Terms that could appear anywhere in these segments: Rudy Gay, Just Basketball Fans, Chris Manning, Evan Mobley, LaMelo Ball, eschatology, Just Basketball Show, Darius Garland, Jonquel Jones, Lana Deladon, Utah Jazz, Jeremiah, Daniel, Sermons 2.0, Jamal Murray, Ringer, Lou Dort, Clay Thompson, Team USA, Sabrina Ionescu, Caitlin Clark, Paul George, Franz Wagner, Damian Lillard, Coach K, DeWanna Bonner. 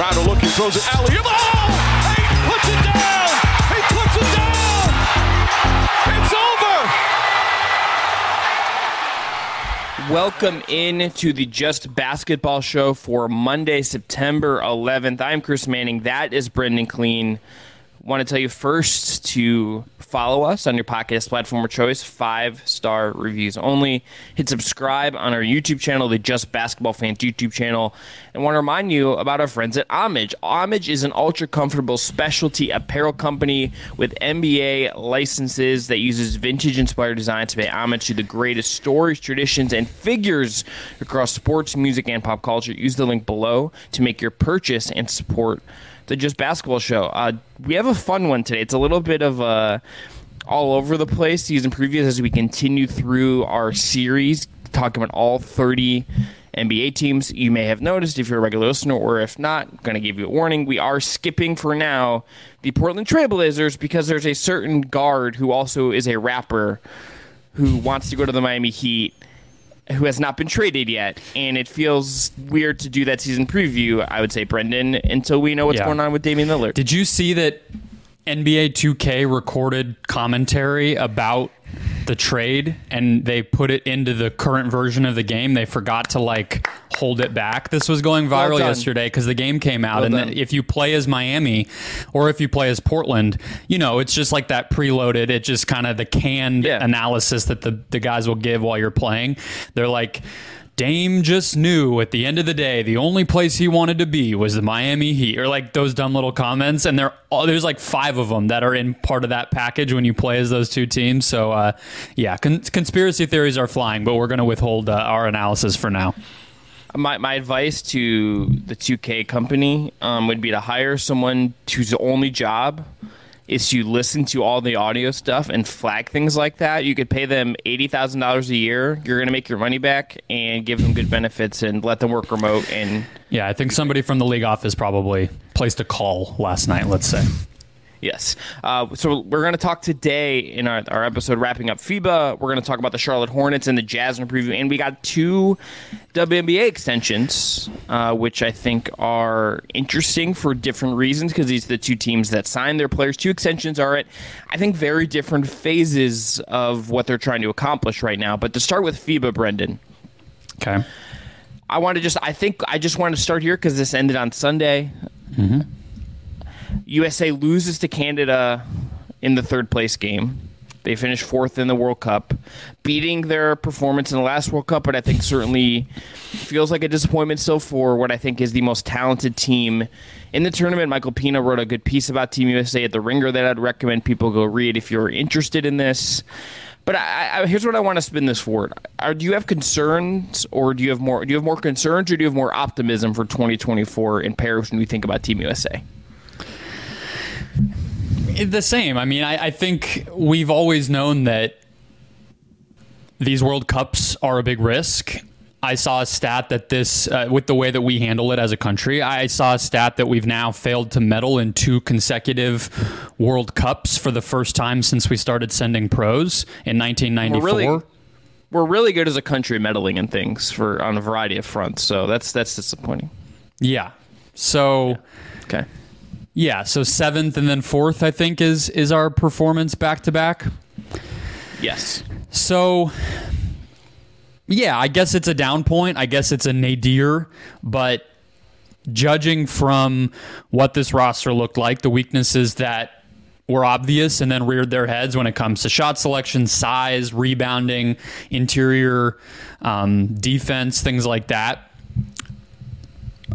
Crowder looking, throws it alley. Oh! He puts it down! He puts it down! It's over! Welcome in to the Just Basketball Show for Monday, September 11th. I'm Chris Manning. That is Brendan Kleen. Want to tell you first to follow us on your podcast platform of choice, 5-star reviews only. Hit subscribe on our YouTube channel, the Just Basketball Fans YouTube channel. And want to remind you about our friends at Homage. Homage is an ultra-comfortable specialty apparel company with NBA licenses that uses vintage-inspired designs to pay homage to the greatest stories, traditions, and figures across sports, music, and pop culture. Use the link below to make your purchase and support the Just Basketball Show. We have a fun one today. It's a little bit of all over the place, season previews, as we continue through our series, talking about all 30 NBA teams. You may have noticed if you're a regular listener, or if not, I'm going to give you a warning. We are skipping for now the Portland Trailblazers because there's a certain guard who also is a rapper who wants to go to the Miami Heat, who has not been traded yet, and it feels weird to do that season preview, I would say, Brendan, until we know what's going on with Damian Lillard. Did you see that NBA 2K recorded commentary about the trade, and they put it into the current version of the game? They forgot to, like, hold it back. This was going viral yesterday because the game came out, and if you play as Miami or if you play as Portland, you know, it's just like that preloaded, it's just kind of the canned analysis that the guys will give while you're playing. They're like, Dame just knew at the end of the day, the only place he wanted to be was the Miami Heat, or like those dumb little comments. And there's like five of them that are in part of that package when you play as those two teams. So conspiracy theories are flying, but we're going to withhold our analysis for now. My advice to the 2K company would be to hire someone whose only job is to listen to all the audio stuff and flag things like that. You could pay them $80,000 a year. You're going to make your money back and give them good benefits and let them work remote. And yeah, I think somebody from the league office probably placed a call last night, let's say. Yes. So we're going to talk today in our episode wrapping up FIBA. We're going to talk about the Charlotte Hornets and the Jazz in a preview. And we got two WNBA extensions, which I think are interesting for different reasons, because these are the two teams that signed their players. Two extensions are at, I think, very different phases of what they're trying to accomplish right now. But to start with FIBA, Brendan. Okay. I just want to start here because this ended on Sunday. Mm-hmm. USA loses to Canada in the third place game. They finished fourth in the World Cup, beating their performance in the last World Cup, but I think certainly feels like a disappointment still for what I think is the most talented team in the tournament. Michael Pina wrote a good piece about Team USA at The Ringer that I'd recommend people go read if you're interested in this. But here's what I want to spin this forward. Do you have concerns, or do you have more concerns, or do you have more optimism for 2024 in Paris when we think about Team USA? The same. I mean, I think we've always known that these World Cups are a big risk. I saw a stat that this, with the way that we handle it as a country, I saw a stat that we've now failed to medal in two consecutive World Cups for the first time since we started sending pros in 1994. We're really good as a country medaling in things on a variety of fronts, so that's disappointing. Yeah. So... Yeah. Okay. Yeah, so 7th and then 4th, I think, is our performance back-to-back. Yes. So, yeah, I guess it's a down point. I guess it's a nadir. But judging from what this roster looked like, the weaknesses that were obvious and then reared their heads when it comes to shot selection, size, rebounding, interior, defense, things like that,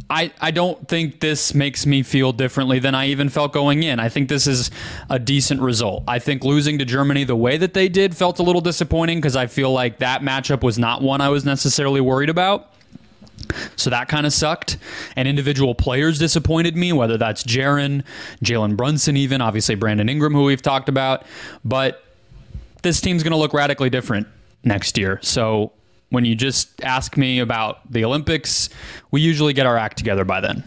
I don't think this makes me feel differently than I even felt going in. I think this is a decent result. I think losing to Germany the way that they did felt a little disappointing because I feel like that matchup was not one I was necessarily worried about. So that kind of sucked. And individual players disappointed me, whether that's Jalen Brunson even, obviously Brandon Ingram, who we've talked about. But this team's going to look radically different next year. So... when you just ask me about the Olympics, we usually get our act together by then.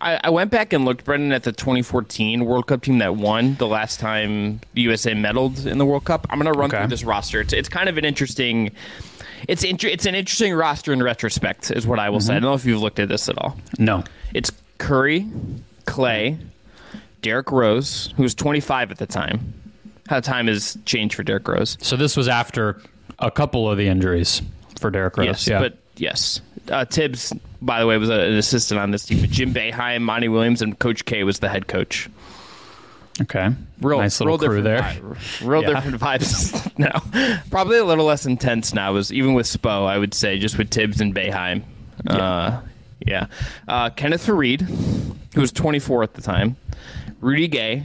I went back and looked, Brendan, at the 2014 World Cup team that won the last time the USA medaled in the World Cup. I'm going to run through this roster. It's kind of an interesting... It's an interesting roster in retrospect, is what I will say. I don't know if you've looked at this at all. No. It's Curry, Clay, Derrick Rose, who was 25 at the time. How time has changed for Derrick Rose. So this was after a couple of the injuries for Derrick Rose. Yes, yeah. But yes. Tibbs, by the way, was an assistant on this team. But Jim Boeheim, Monty Williams, and Coach K was the head coach. Okay. Real different vibes now. Probably a little less intense now. Was even with Spo, I would say, just with Tibbs and Boeheim. Yeah. Kenneth Faried, who was 24 at the time. Rudy Gay,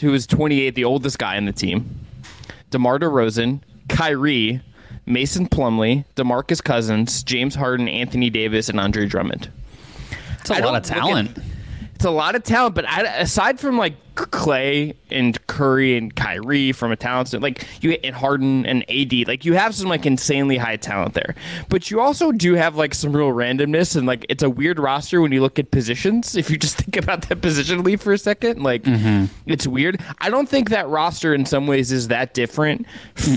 who was 28, the oldest guy on the team. DeMar DeRozan, Kyrie, Mason Plumlee, DeMarcus Cousins, James Harden, Anthony Davis, and Andre Drummond. It's a lot of talent. It's a lot of talent, but aside from like Clay and Curry and Kyrie from a talent, like you and Harden and AD, like you have some like insanely high talent there, but you also do have like some real randomness and like it's a weird roster when you look at positions. If you just think about that position lead for a second, like it's weird. I don't think that roster in some ways is that different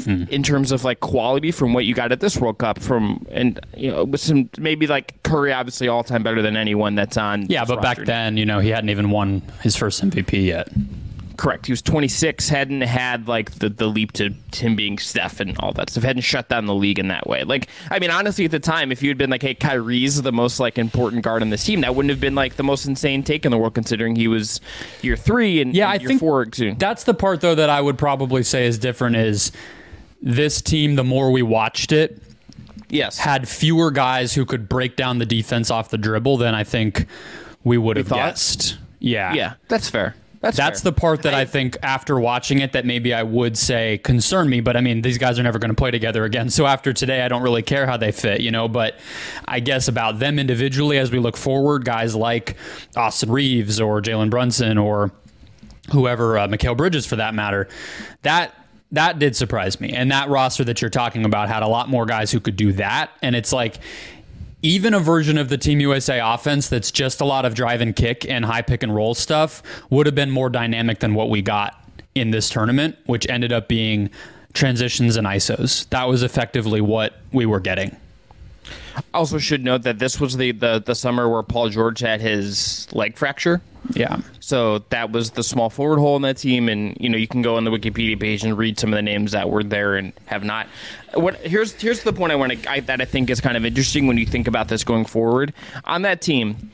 in terms of like quality from what you got at this World Cup from, and you know, with some maybe like Curry, obviously all time better than anyone that's on. Yeah, but back then, you know, he hadn't even won his first MVP yet. Correct. He was 26, hadn't had like the leap to him being Steph and all that stuff, hadn't shut down the league in that way. Like, I mean, honestly, at the time, if you had been like, hey, Kyrie's the most like important guard on this team, that wouldn't have been like the most insane take in the world, considering he was year three and, year four. That's the part, though, that I would probably say is different is this team, the more we watched it, yes, had fewer guys who could break down the defense off the dribble than I think we would have guessed. Yeah. Yeah, that's fair. That's the part that I think after watching it that maybe I would say concerned me, but I mean, these guys are never going to play together again. So after today, I don't really care how they fit, you know, but I guess about them individually as we look forward, guys like Austin Reeves or Jalen Brunson or whoever, Mikal Bridges for that matter, that did surprise me. And that roster that you're talking about had a lot more guys who could do that. And it's like, even a version of the Team USA offense that's just a lot of drive and kick and high pick and roll stuff would have been more dynamic than what we got in this tournament, which ended up being transitions and ISOs. That was effectively what we were getting. Also should note that this was the summer where Paul George had his leg fracture. Yeah. So that was the small forward hole in that team. And, you know, you can go on the Wikipedia page and read some of the names that were there and have not. Here's the point that I think is kind of interesting when you think about this going forward. On that team,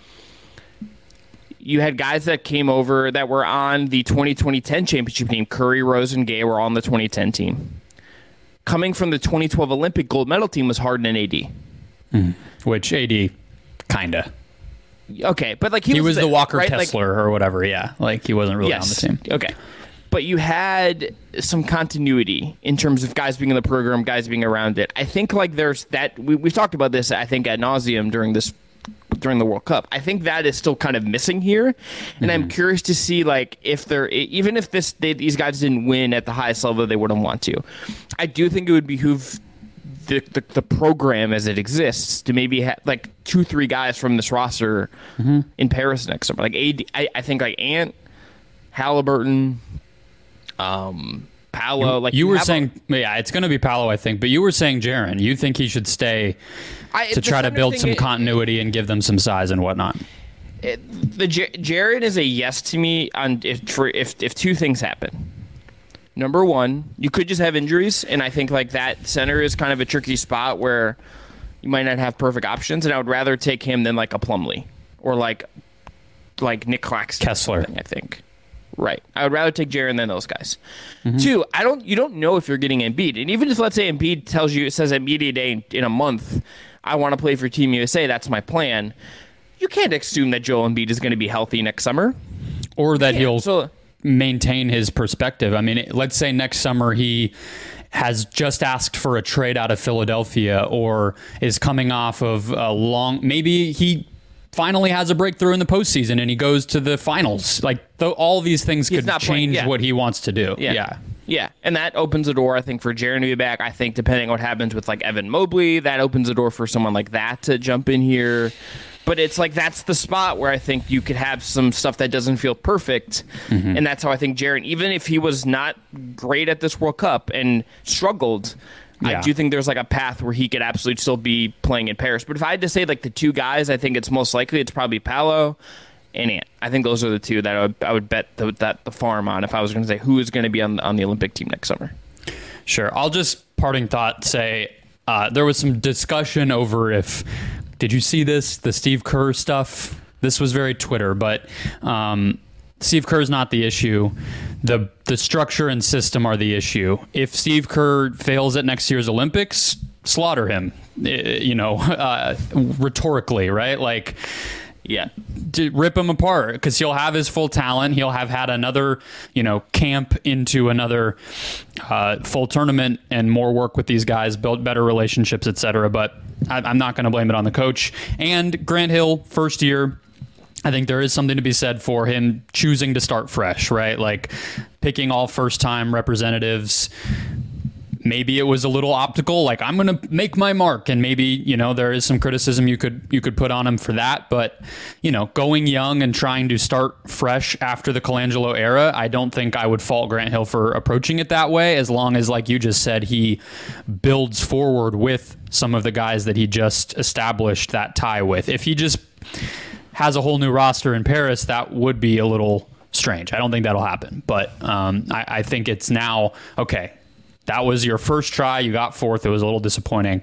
you had guys that came over that were on the 2010 championship team. Curry, Rose, and Gay were on the 2010 team. Coming from the 2012 Olympic gold medal team was Harden and AD. Which AD kind of. Okay, but like he was the Walker Kessler like, or whatever, yeah. Like he wasn't really on the team. Okay. But you had some continuity in terms of guys being in the program, guys being around it. I think like there's that we've talked about this I think ad nauseum during the World Cup. I think that is still kind of missing here. And I'm curious to see like if these guys didn't win at the highest level they wouldn't want to. I do think it would behoove the program as it exists to maybe have like 2-3 guys from this roster in Paris next summer. Like AD, I think like Ant, Halliburton, Paolo. It's going to be Paolo, I think. But you were saying Jaren. You think he should stay to try to build some continuity and give them some size and whatnot. Jaren is a yes to me on if two things happen. Number one, you could just have injuries, and I think like that center is kind of a tricky spot where you might not have perfect options, and I would rather take him than like a Plumlee or like Nick Claxton. Kessler. I think. Right. I would rather take Jaren than those guys. Two, you don't know if you're getting Embiid. And even if, let's say, Embiid says at media day in a month, I want to play for Team USA, that's my plan. You can't assume that Joel Embiid is going to be healthy next summer. Or that he'll maintain his perspective. I mean, let's say next summer he has just asked for a trade out of Philadelphia or is coming off of a long... Maybe he finally has a breakthrough in the postseason and he goes to the finals. Like, all these things could change what he wants to do. Yeah, and that opens the door, I think, for Jaren to be back. I think, depending on what happens with, like, Evan Mobley, that opens the door for someone like that to jump in here. But it's like that's the spot where I think you could have some stuff that doesn't feel perfect. And that's how I think Jaren, even if he was not great at this World Cup and struggled, I do think there's like a path where he could absolutely still be playing in Paris. But if I had to say like the two guys, I think it's most likely it's probably Paolo and Ant. I think those are the two that I would bet the farm on if I was going to say who is going to be on the Olympic team next summer. Sure. I'll just parting thought say there was some discussion over if, did you see this, the Steve Kerr stuff? This was very Twitter, but Steve Kerr's not the issue. The structure and system are the issue. If Steve Kerr fails at next year's Olympics, slaughter him, rhetorically, right? Like, yeah, to rip him apart because he'll have his full talent. He'll have had another, camp into another full tournament and more work with these guys, built better relationships, etc. But I'm not going to blame it on the coach. And Grant Hill, first year, I think there is something to be said for him choosing to start fresh, right? Like picking all first-time representatives. Maybe it was a little optical, like I'm going to make my mark, and maybe there is some criticism you could put on him for that. But going young and trying to start fresh after the Colangelo era, I don't think I would fault Grant Hill for approaching it that way, as long as, like you just said, he builds forward with some of the guys that he just established that tie with. If he just has a whole new roster in Paris, that would be a little strange. I don't think that'll happen, but I think it's now okay. That was your first try. You got fourth. It was a little disappointing.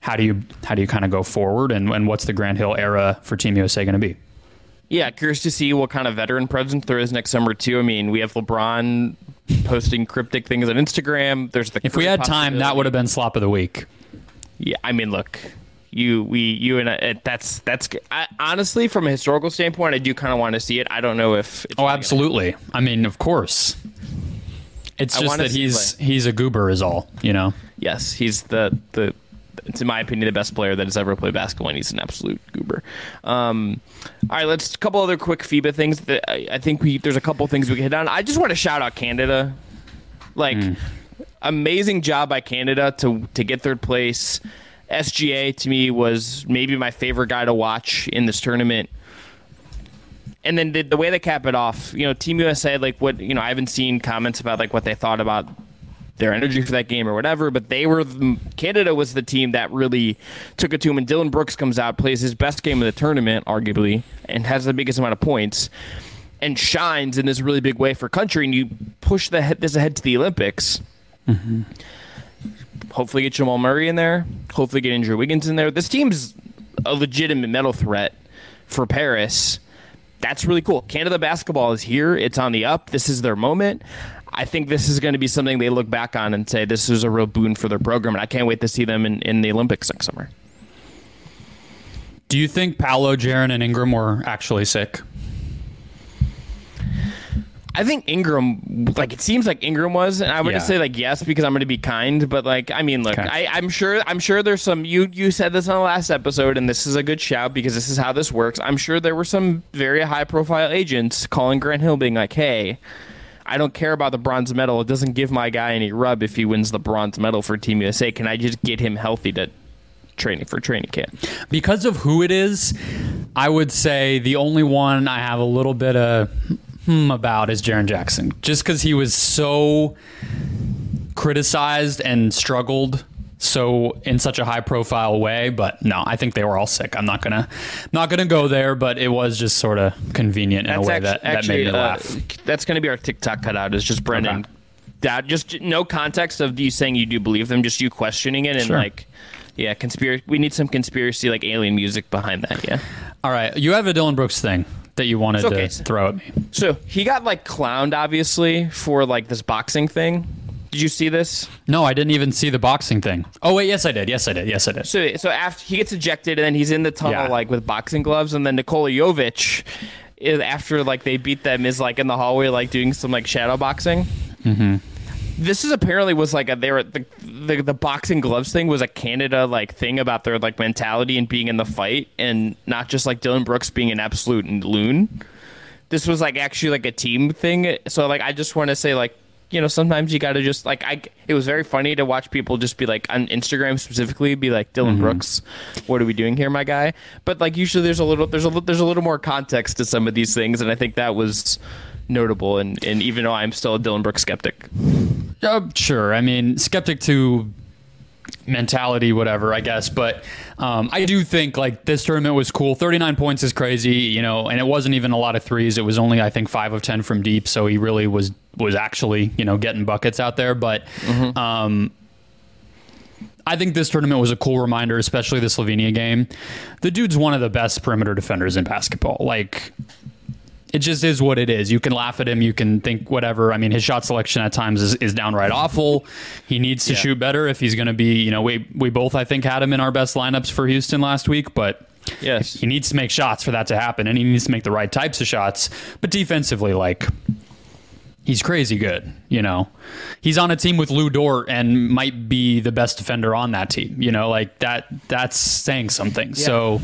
How do you kind of go forward, and what's the Grant Hill era for Team USA going to be? Yeah, curious to see what kind of veteran presence there is next summer too. I mean, we have LeBron posting cryptic things on Instagram. There's the if we had time, that would have been slop of the week. Yeah, I mean, look, I honestly, from a historical standpoint, I do kind of want to see it. I don't know if it's absolutely. I mean, of course. It's just that he's a goober is all, Yes, he's the it's in my opinion the best player that has ever played basketball, and he's an absolute goober. All right, let's couple other quick FIBA things that I think there's a couple things we can hit on. I just want to shout out Canada. Amazing job by Canada to get third place. SGA to me was maybe my favorite guy to watch in this tournament. And then the way they cap it off, Team USA, I haven't seen comments about what they thought about their energy for that game or whatever, but Canada was the team that really took it to him, and Dillon Brooks comes out, plays his best game of the tournament, arguably, and has the biggest amount of points, and shines in this really big way for country, and you push this ahead to the Olympics. Mm-hmm. Hopefully get Jamal Murray in there. Hopefully get Andrew Wiggins in there. This team's a legitimate medal threat for Paris. That's really cool. Canada basketball is here. It's on the up. This is their moment. I think this is going to be something they look back on and say this is a real boon for their program, and I can't wait to see them in the Olympics next summer. Do you think Paolo, Jaren, and Ingram were actually sick? I think Ingram, it seems like Ingram was, and I would just say yes, because I'm going to be kind, but okay. I'm sure there's some, you said this on the last episode, and this is a good shout because this is how this works. I'm sure there were some very high profile agents calling Grant Hill being like, hey, I don't care about the bronze medal. It doesn't give my guy any rub if he wins the bronze medal for Team USA. Can I just get him healthy to training camp? Because of who it is, I would say the only one I have a little bit of about is Jaren Jackson, just because he was so criticized and struggled so in such a high profile way. But no, I think they were all sick. I'm not gonna go there, but it was just sort of convenient in a way that made me laugh. That's gonna be our TikTok cutout, is just Brendan. Okay. That just no context of you saying you do believe them, just you questioning it, and sure. Conspiracy. We need some conspiracy alien music behind that. Yeah. All right, you have a Dillon Brooks thing that you wanted to throw at me. So he got clowned, obviously, for this boxing thing. Did you see this? No, I didn't even see the boxing thing. Oh wait, yes I did. So after he gets ejected, and then he's in the tunnel with boxing gloves, and then Nikola Jovic is, after they beat them, is in the hallway doing some shadow boxing. Mm-hmm. This is apparently was the boxing gloves thing was a Canada thing about their mentality and being in the fight, and not just Dillon Brooks being an absolute loon. This was actually a team thing. So I just want to say sometimes you got to just it was very funny to watch people just be on Instagram specifically be Dillon mm-hmm. Brooks, what are we doing here, my guy? But usually there's a little more context to some of these things, and I think that was notable, and even though I'm still a Dillon Brooks skeptic. Sure. I mean, skeptic to mentality, whatever, I guess. But I do think like this tournament was cool. 39 points is crazy, you know, and it wasn't even a lot of threes. It was only, I think, 5 of 10 from deep. So he really was actually, you know, getting buckets out there. But I think this tournament was a cool reminder, especially the Slovenia game. The dude's one of the best perimeter defenders in basketball. Like, it just is what it is. You can laugh at him. You can think whatever. I mean, his shot selection at times is downright awful. He needs to shoot better if he's going to be, you know, we both, I think, had him in our best lineups for Houston last week, but yes, he needs to make shots for that to happen, and he needs to make the right types of shots. But defensively, like, he's crazy good, you know. He's on a team with Lou Dort and might be the best defender on that team, you know, like that's saying something. Yeah. So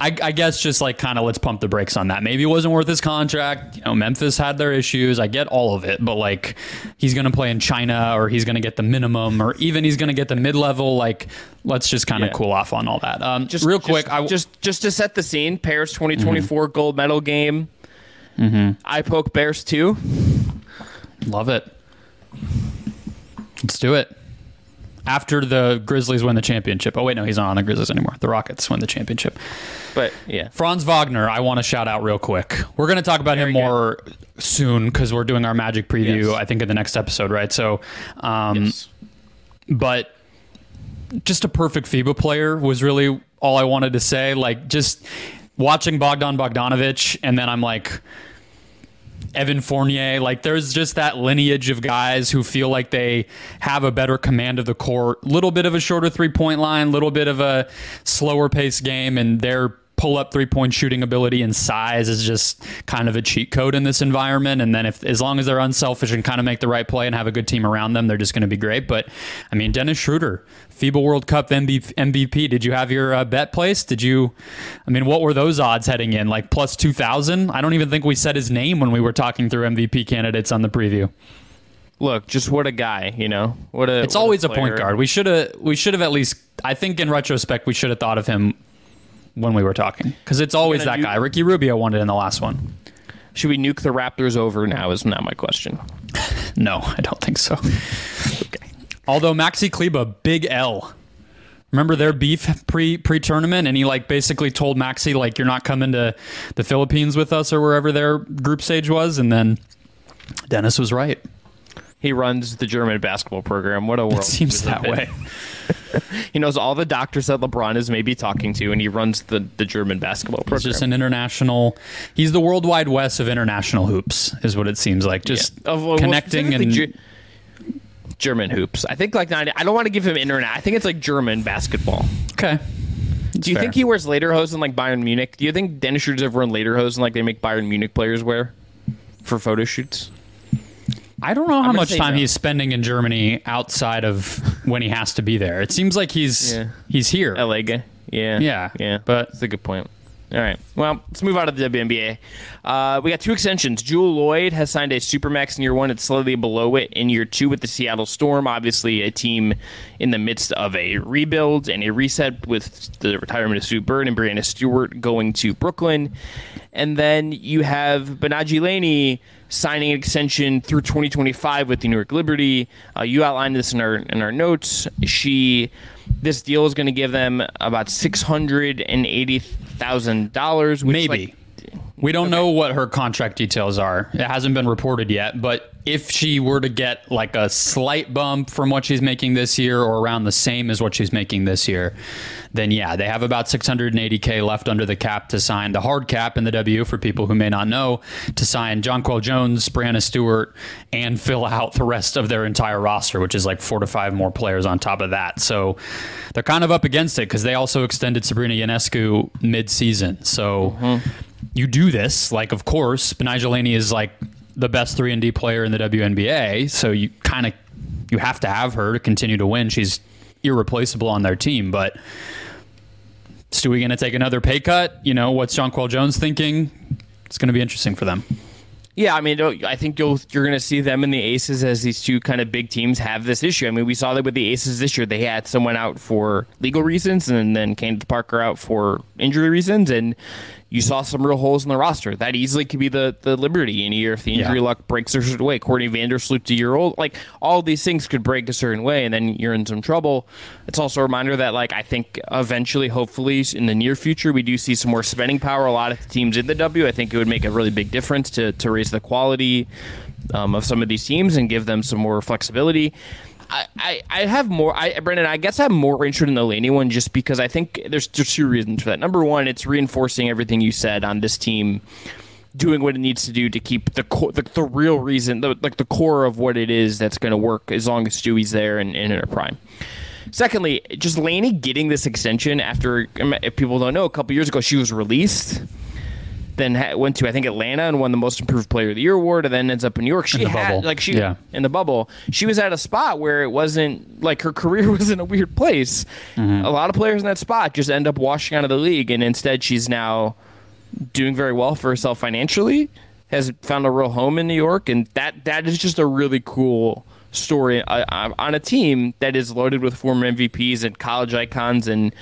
I guess just like kind of let's pump the brakes on that. Maybe it wasn't worth his contract. You know, Memphis had their issues. I get all of it, but like he's going to play in China or he's going to get the minimum or even he's going to get the mid-level. Like let's just kind of cool off on all that. Just to set the scene, Paris 2024 gold medal game. I poke bears too. Love it. Let's do it. After the Grizzlies win the championship. Oh, wait, no, he's not on the Grizzlies anymore. The Rockets win the championship. But, yeah. Franz Wagner, I want to shout out real quick. We're going to talk about him more soon because we're doing our Magic preview, I think, in the next episode, right? So, but just a perfect FIBA player was really all I wanted to say. Like, just watching Bogdan Bogdanovic, and then I'm like, Evan Fournier, like there's just that lineage of guys who feel like they have a better command of the court, little bit of a shorter 3-point line, little bit of a slower pace game, and their pull-up 3-point shooting ability and size is just kind of a cheat code in this environment. And then if as long as they're unselfish and kind of make the right play and have a good team around them, they're just going to be great. But I mean, Dennis Schroeder, FIBA World Cup MVP. Did you have your bet placed? Did you? I mean, what were those odds heading in? Like plus 2,000? I don't even think we said his name when we were talking through MVP candidates on the preview. Look, just what a guy, you know. What a. It's what always a point guard. We should have at least. I think in retrospect, we should have thought of him when we were talking, because it's always that guy. Ricky Rubio won it in the last one. Should we nuke the Raptors over now is not my question. No, I don't think so. Okay. Although Maxi Kleba, big L. Remember their beef pre-tournament? And he like basically told Maxi, like, you're not coming to the Philippines with us or wherever their group stage was. And then Dennis was right. He runs the German basketball program. What a world. It seems that way. He knows all the doctors that LeBron is maybe talking to, and he runs the German basketball program. He's just an international. He's the worldwide West of international hoops, is what it seems like. Just connecting and German hoops. I think like 90. I don't want to give him internet. I think it's like German basketball. Okay. That's Do you fair. Think he wears lederhosen like Bayern Munich? Do you think Dennis Schroeder's ever worn lederhosen like they make Bayern Munich players wear for photo shoots? I don't know how much time he's spending in Germany outside of when he has to be there. It seems like he's here. LA guy. Yeah. But that's a good point. All right. Well, let's move out of the WNBA. We got 2 extensions. Jewel Lloyd has signed a Supermax in year 1. It's slightly below it in year 2 with the Seattle Storm. Obviously, a team in the midst of a rebuild and a reset with the retirement of Sue Bird and Brianna Stewart going to Brooklyn. And then you have Banagi Laney signing an extension through 2025 with the New York Liberty. You outlined this in our notes. This deal is going to give them about $680,000. Maybe. We don't know what her contract details are. It hasn't been reported yet, but if she were to get like a slight bump from what she's making this year or around the same as what she's making this year, then yeah, they have about $680K left under the cap to sign the hard cap in the W for people who may not know, to sign Jonquel Jones, Brianna Stewart, and fill out the rest of their entire roster, which is like 4 to 5 more players on top of that. So they're kind of up against it because they also extended Sabrina Ionescu mid-season. So you do this, like, of course, Banagi Laney is like the best 3-and-D player in the WNBA, so you kind of you have to have her to continue to win. She's irreplaceable on their team, but Stewie going to take another pay cut? You know, what's Jonquel Jones thinking? It's going to be interesting for them. Yeah, I mean, I think you're going to see them and the Aces as these 2 kind of big teams have this issue. I mean, we saw that with the Aces this year. They had someone out for legal reasons and then Candace Parker out for injury reasons. And you saw some real holes in the roster. That easily could be the Liberty in a year if the injury luck breaks a certain way. Courtney Vandersloot's a year old. Like, all these things could break a certain way, and then you're in some trouble. It's also a reminder that, like, I think eventually, hopefully, in the near future, we do see some more spending power. A lot of the teams in the W, I think it would make a really big difference to raise the quality of some of these teams and give them some more flexibility. I have more. Brendan, I guess I'm more interested in the Laney one just because I think there's two reasons for that. Number one, it's reinforcing everything you said on this team doing what it needs to do to keep the real reason, the core of what it is that's going to work as long as Stewie's there and in a prime. Secondly, just Laney getting this extension after, if people don't know, a couple years ago she was released. Then went to, I think, Atlanta and won the Most Improved Player of the Year award, and then ends up in New York. In the bubble. She was at a spot where it wasn't like her career was in a weird place. Mm-hmm. A lot of players in that spot just end up washing out of the league, and instead she's now doing very well for herself financially, has found a real home in New York, and that is just a really cool story on a team that is loaded with former MVPs and college icons and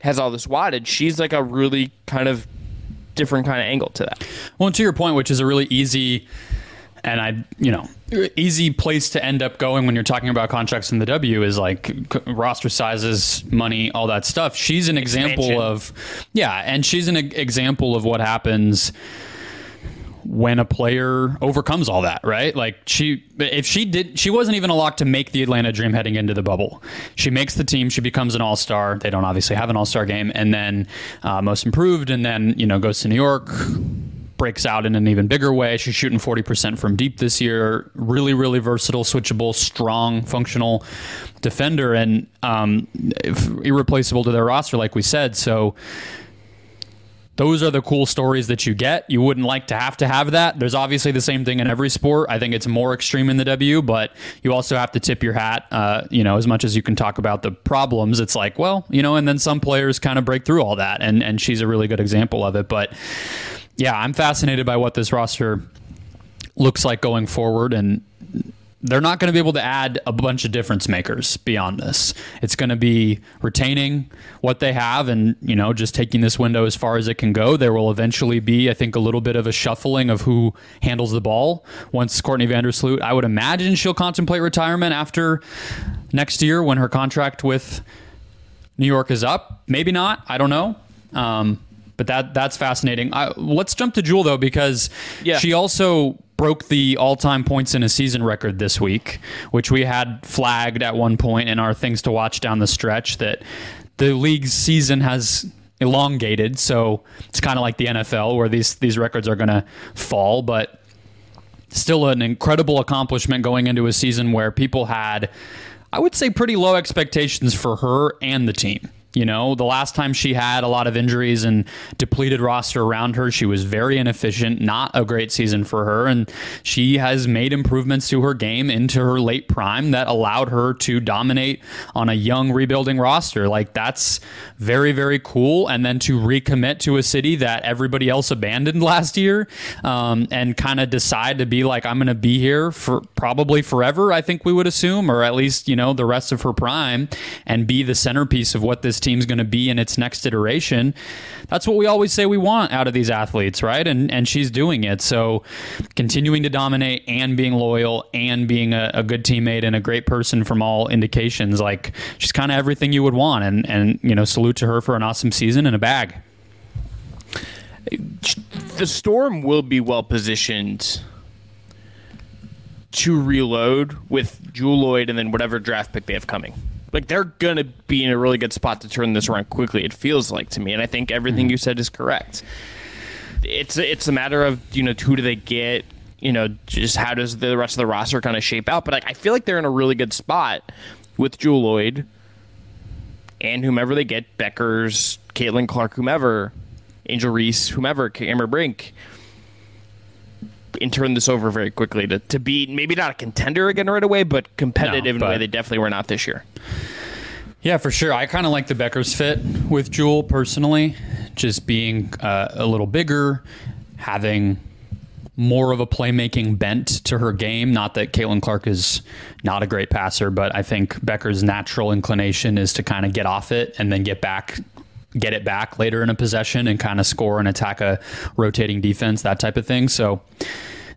has all this wattage. She's like a really kind of different kind of angle to that. Well, and to your point, which is a really easy place to end up going when you're talking about contracts in the W, is like roster sizes, money, all that stuff. She's an example of, and she's an example of what happens when a player overcomes all that, right? Like she wasn't even a lock to make the Atlanta Dream heading into the bubble. She makes the team. She becomes an all-star. They don't obviously have an all-star game, and then most improved, and then goes to New York, breaks out in an even bigger way. She's shooting 40% from deep this year. Really, really versatile, switchable, strong, functional defender, and irreplaceable to their roster, like we said. So those are the cool stories that you get. You wouldn't like to have that. There's obviously the same thing in every sport. I think it's more extreme in the W, but you also have to tip your hat, as much as you can talk about the problems. It's like, and then some players kind of break through all that, and she's a really good example of it. But yeah, I'm fascinated by what this roster looks like going forward, and they're not going to be able to add a bunch of difference makers beyond this. It's going to be retaining what they have and, just taking this window as far as it can go. There will eventually be, I think, a little bit of a shuffling of who handles the ball. Once Courtney Vandersloot, I would imagine she'll contemplate retirement after next year when her contract with New York is up. Maybe not. I don't know. But that's fascinating. Let's jump to Jewel, though, because she also broke the all-time points in a season record this week, which we had flagged at one point in our things to watch down the stretch, that the league's season has elongated. So it's kind of like the NFL where these records are going to fall, but still an incredible accomplishment going into a season where people had, I would say, pretty low expectations for her and the team. The last time she had a lot of injuries and depleted roster around her, she was very inefficient, not a great season for her. And she has made improvements to her game into her late prime that allowed her to dominate on a young rebuilding roster. Like, that's very, very cool. And then to recommit to a city that everybody else abandoned last year, and kind of decide to be like, I'm going to be here for probably forever, I think we would assume, or at least, the rest of her prime, and be the centerpiece of what this team's going to be in its next iteration. That's what we always say we want out of these athletes, right? And she's doing it. So continuing to dominate and being loyal and being a good teammate and a great person from all indications, like, she's kind of everything you would want. And salute to her for an awesome season and a bag. The Storm will be well positioned to reload with Jewel Lloyd and then whatever draft pick they have coming. Like, they're going to be in a really good spot to turn this around quickly, it feels like to me. And I think everything you said is correct. It's a matter of, who do they get? Just how does the rest of the roster kind of shape out? But I feel like they're in a really good spot with Jewel Lloyd and whomever they get, Beckers, Caitlin Clark, whomever, Angel Reese, whomever, Cameron Brink, and turn this over very quickly to be maybe not a contender again right away, but competitive in a way they definitely were not this year. Yeah, for sure. I kind of like the Beckers fit with Jewel personally, just being a little bigger, having more of a playmaking bent to her game. Not that Caitlin Clark is not a great passer, but I think Becker's natural inclination is to kind of get off it and then get back get it back later in a possession and kind of score and attack a rotating defense, that type of thing. So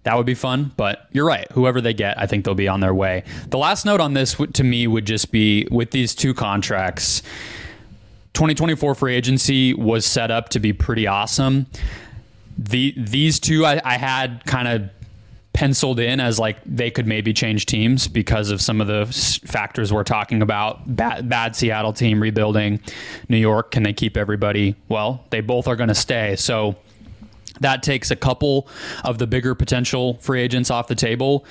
that would be fun, but you're right. Whoever they get, I think they'll be on their way. The last note on this to me would just be with these two contracts, 2024 free agency was set up to be pretty awesome. These two I had kind of penciled in as like they could maybe change teams because of some of the factors we're talking about. Bad Seattle team rebuilding. New York, can they keep everybody? Well, they both are going to stay. So that takes a couple of the bigger potential free agents off the table.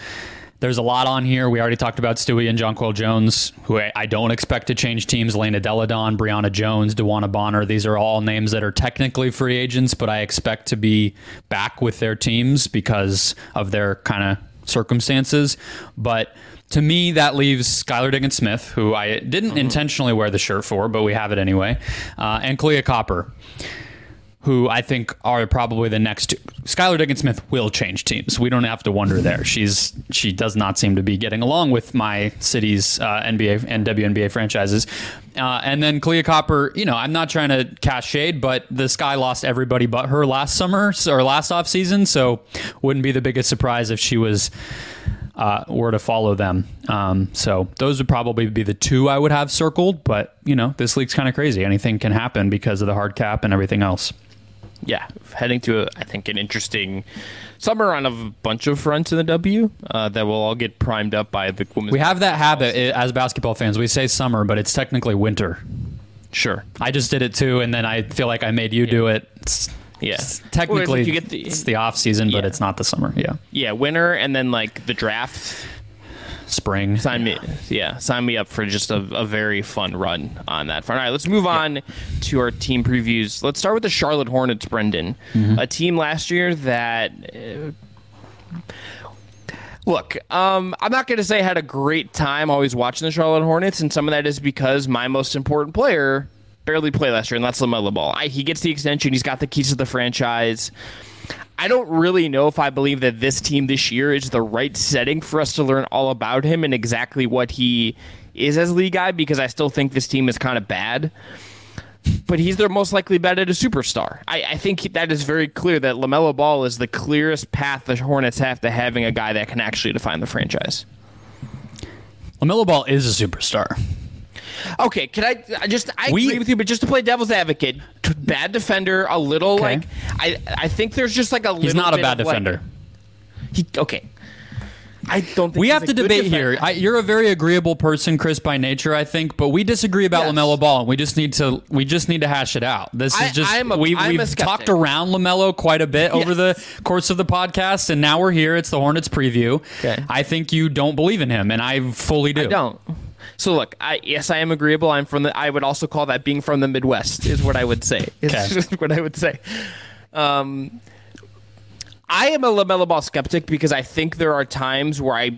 There's a lot on here. We already talked about Stewie and Jonquel Jones, who I don't expect to change teams. Lana Deladon, Brianna Jones, DeWanna Bonner. These are all names that are technically free agents, but I expect to be back with their teams because of their kind of circumstances. But to me, that leaves Skylar Diggins-Smith, who I didn't intentionally wear the shirt for, but we have it anyway, and Kalia Copper, who I think are probably the next two. Skylar Diggins-Smith will change teams. We don't have to wonder there. She does not seem to be getting along with my city's NBA and WNBA franchises. And then Kalia Copper, you know, I'm not trying to cast shade, but the Sky lost everybody but her last summer or last offseason, so wouldn't be the biggest surprise if she was were to follow them. So those would probably be the two I would have circled, but, you know, this league's kind of crazy. Anything can happen because of the hard cap and everything else. Yeah, heading to, I think, an interesting summer on a bunch of fronts in the W that will all get primed up by the women's. We have that habit as basketball fans. We say summer, but it's technically winter. Sure. I just did it too, and then I feel like I made you do it. Yes. Yeah. Technically, well, you get it's the off season, but it's not the summer. Yeah. Yeah, winter, and then like the draft. Spring. Sign me up for just a very fun run on that front. All right, let's move on to our team previews. Let's start with the Charlotte Hornets, Brendan. A team last year that I'm not going to say I had a great time always watching the Charlotte Hornets, and some of that is because my most important player barely played last year, and that's LaMelo Ball. He gets the extension. He's got the keys to the franchise. I don't really know if I believe that this team this year is the right setting for us to learn all about him and exactly what he is as league guy, because I still think this team is kind of bad. But he's their most likely bet at a superstar. I think that is very clear that LaMelo Ball is the clearest path the Hornets have to having a guy that can actually define the franchise. LaMelo Ball is a superstar. Okay, can I agree with you, but just to play devil's advocate, bad defender, a little like I think there's just like a little. He's not a bad defender. I don't think we have to debate here. You're a very agreeable person, Chris, by nature, I think, but we disagree about LaMelo Ball, and we just need to hash it out. This is just we've talked around LaMelo quite a bit over the course of the podcast, and now we're here. It's the Hornets preview. Okay. I think you don't believe in him, and I fully do. I don't. So look, I am agreeable. I'm from I would also call that being from the Midwest is what I would say. It's just what I would say. I am a LaMelo Ball skeptic because I think there are times where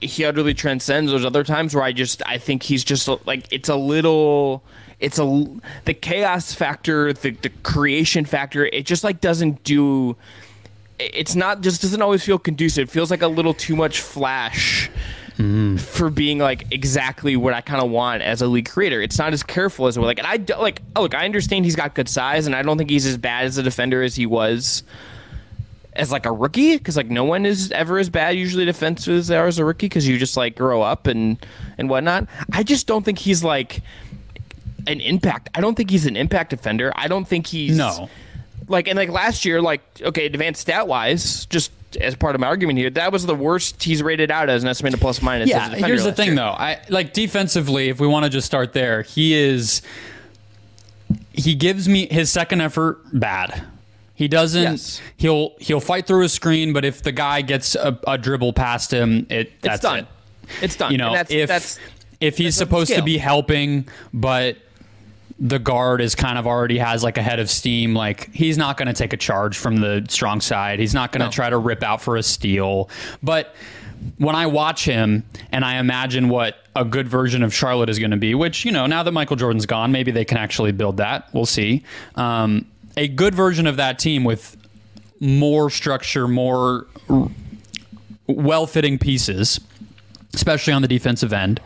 he utterly transcends. There's other times where I think he's just like the chaos factor, the creation factor. It just like doesn't do. It's not just doesn't always feel conducive. It feels like a little too much flash. For being like exactly what I kind of want as a league creator. It's not as careful as we're like. And I understand he's got good size, and I don't think he's as bad as a defender as he was as like a rookie, because like no one is ever as bad usually defensive as they are as a rookie, because you just like grow up and whatnot. I just don't think he's like an impact. I don't think he's an impact defender. I don't think he's last year, like, okay, advanced stat wise, just as part of my argument here, that was the worst he's rated out as an estimated plus minus. Yeah, here's the thing, though. Defensively, if we want to just start there, he gives me his second effort bad. He doesn't. Yes. He'll fight through a screen, but if the guy gets a dribble past him, it's done. It's done. You know, if he's supposed to be helping, but the guard is kind of already has like a head of steam. Like he's not going to take a charge from the strong side. He's not going to try to rip out for a steal. But when I watch him and I imagine what a good version of Charlotte is going to be, which, you know, now that Michael Jordan's gone, maybe they can actually build that. We'll see. A good version of that team with more structure, more well-fitting pieces, especially on the defensive end.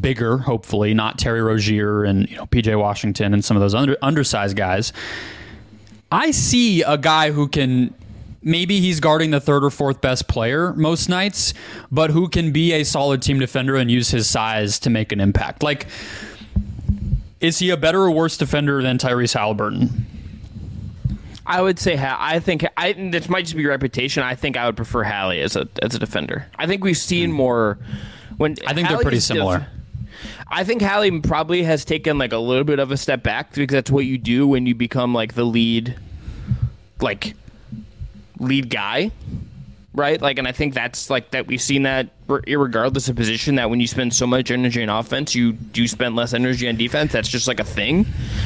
bigger, hopefully, not Terry Rozier and, you know, PJ Washington and some of those undersized guys. I see a guy who can, maybe he's guarding the third or fourth best player most nights, but who can be a solid team defender and use his size to make an impact. Like, is he a better or worse defender than Tyrese Haliburton? I would say, I think this might just be reputation. I think I would prefer Hallie as a defender. I think we've seen more. I think Hallie, they're pretty similar. I think Hallie probably has taken like a little bit of a step back, because that's what you do when you become like the lead guy, right? Like, and I think that's like that we've seen that regardless of position, that when you spend so much energy on offense, you do spend less energy on defense. That's just like a thing.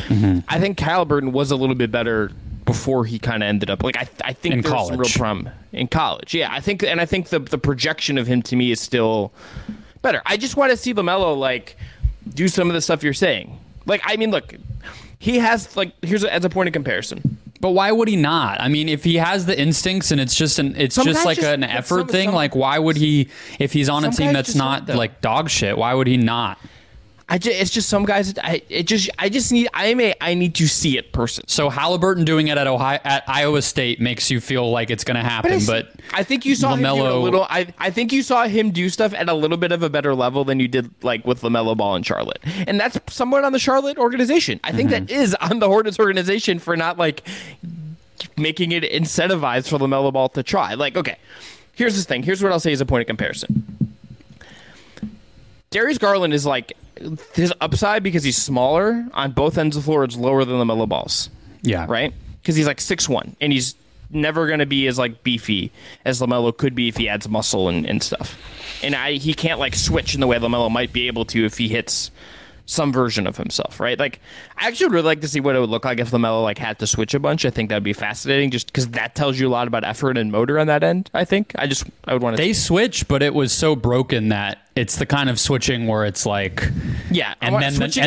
Mm-hmm. I think Haliburton was a little bit better before he kind of ended up like I think there's some real problem in college. Yeah, I think the projection of him to me is still better. I just want to see LaMelo like do some of the stuff you're saying. Like, I mean, look, he has like as a point of comparison. But why would he not? I mean, if he has the instincts and it's just an effort thing, like why would he, if he's on a team that's not like dog shit, why would he not? It's just some guys. I need to see it person. So Haliburton doing it at Iowa State makes you feel like it's going to happen. But I think you saw LaMelo, him do a little. I think you saw him do stuff at a little bit of a better level than you did like with LaMelo Ball in Charlotte, and that's somewhat on the Charlotte organization. I think that is on the Hornets organization for not like making it incentivized for LaMelo Ball to try. Like, okay, here's this thing. Here's what I'll say as a point of comparison. Darius Garland is like. His upside, because he's smaller on both ends of the floor, it's lower than LaMelo Ball's. Yeah. Right? Because he's like 6'1", and he's never going to be as like beefy as LaMelo could be if he adds muscle and stuff. And he can't like switch in the way LaMelo might be able to if he hits some version of himself, right? Like, I actually would really like to see what it would look like if LaMelo like had to switch a bunch. I think that would be fascinating, just because that tells you a lot about effort and motor on that end, I think. I would want to. They switch, but it was so broken that it's the kind of switching where it's like, yeah, and